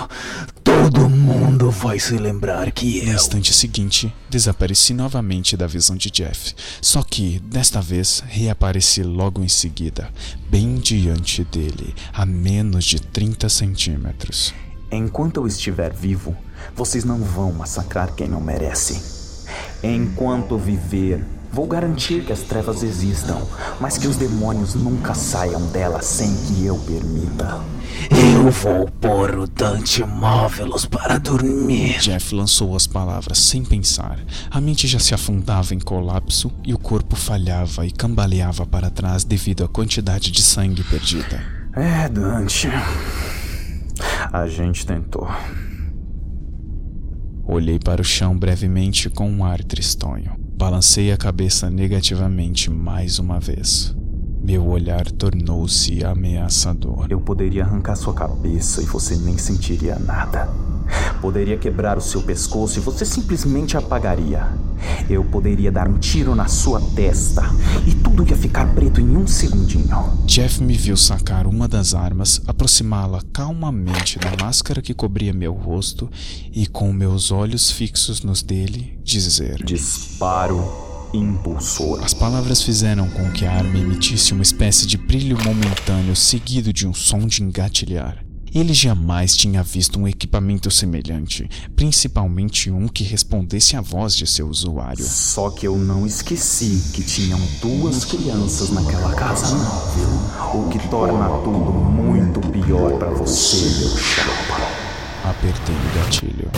Todo mundo vai se lembrar que eu... No instante seguinte, desapareci novamente da visão de Jeff. Só que, desta vez, reapareci logo em seguida, bem diante dele, a menos de trinta centímetros. Enquanto eu estiver vivo, vocês não vão massacrar quem não merece. Enquanto viver, vou garantir que as trevas existam, mas que os demônios nunca saiam delas sem que eu permita. Eu vou pôr o Dante Marvelous para dormir. Jeff lançou as palavras sem pensar. A mente já se afundava em colapso e o corpo falhava e cambaleava para trás devido à quantidade de sangue perdida. É, Dante. A gente tentou. Olhei para o chão brevemente com um ar tristonho. Balancei a cabeça negativamente mais uma vez. Meu olhar tornou-se ameaçador. Eu poderia arrancar sua cabeça e você nem sentiria nada. Poderia quebrar o seu pescoço e você simplesmente apagaria. Eu poderia dar um tiro na sua testa e tudo ia ficar preto em um segundinho. Jeff me viu sacar uma das armas, aproximá-la calmamente da máscara que cobria meu rosto e, com meus olhos fixos nos dele, dizer: Disparo impulsor. As palavras fizeram com que a arma emitisse uma espécie de brilho momentâneo seguido de um som de engatilhar. Ele jamais tinha visto um equipamento semelhante, principalmente um que respondesse à voz de seu usuário. Só que eu não esqueci que tinham duas crianças naquela casa, não, viu? O que torna tudo muito pior pra você, meu chapa. Apertei o gatilho.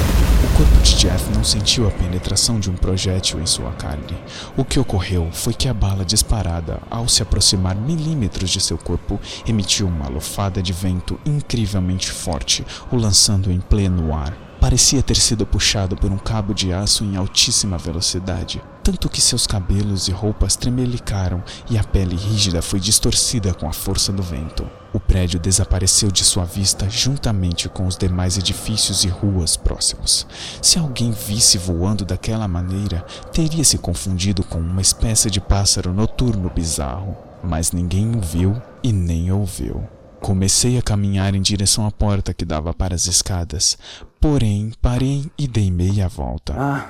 O corpo de Jeff não sentiu a penetração de um projétil em sua carne. O que ocorreu foi que a bala disparada, ao se aproximar milímetros de seu corpo, emitiu uma lufada de vento incrivelmente forte, o lançando em pleno ar. Parecia ter sido puxado por um cabo de aço em altíssima velocidade, tanto que seus cabelos e roupas tremelicaram e a pele rígida foi distorcida com a força do vento. O prédio desapareceu de sua vista juntamente com os demais edifícios e ruas próximos. Se alguém visse voando daquela maneira, teria se confundido com uma espécie de pássaro noturno bizarro, mas ninguém o viu e nem ouviu. Comecei a caminhar em direção à porta que dava para as escadas, porém parei e dei meia volta. Ah,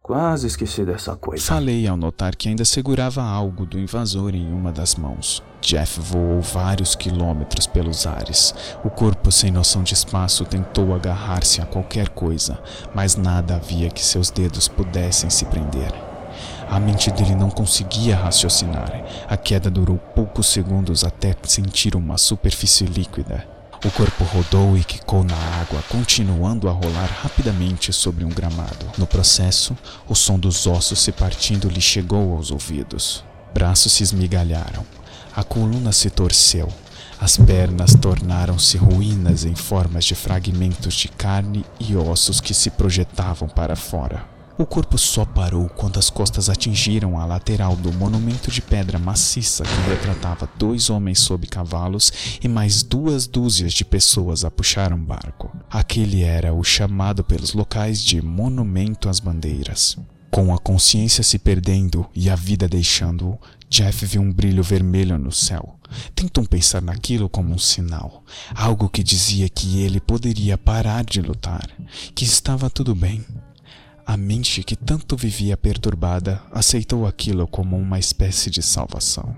quase esqueci dessa coisa. Falei ao notar que ainda segurava algo do invasor em uma das mãos. Jeff voou vários quilômetros pelos ares. O corpo sem noção de espaço tentou agarrar-se a qualquer coisa, mas nada havia que seus dedos pudessem se prender. A mente dele não conseguia raciocinar. A queda durou poucos segundos até sentir uma superfície líquida. O corpo rodou e quicou na água, continuando a rolar rapidamente sobre um gramado. No processo, o som dos ossos se partindo lhe chegou aos ouvidos. Braços se esmigalharam. A coluna se torceu. As pernas tornaram-se ruínas em formas de fragmentos de carne e ossos que se projetavam para fora. O corpo só parou quando as costas atingiram a lateral do monumento de pedra maciça que retratava dois homens sob cavalos e mais duas dúzias de pessoas a puxar um barco. Aquele era o chamado pelos locais de Monumento às Bandeiras. Com a consciência se perdendo e a vida deixando-o, Jeff viu um brilho vermelho no céu. Tentou pensar naquilo como um sinal, algo que dizia que ele poderia parar de lutar, que estava tudo bem. A mente que tanto vivia perturbada aceitou aquilo como uma espécie de salvação,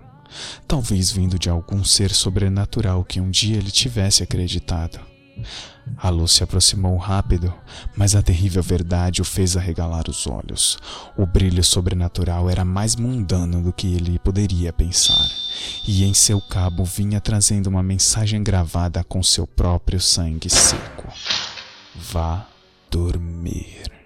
talvez vindo de algum ser sobrenatural que um dia ele tivesse acreditado. A luz se aproximou rápido, mas a terrível verdade o fez arregalar os olhos. O brilho sobrenatural era mais mundano do que ele poderia pensar, e em seu cabo vinha trazendo uma mensagem gravada com seu próprio sangue seco: vá dormir.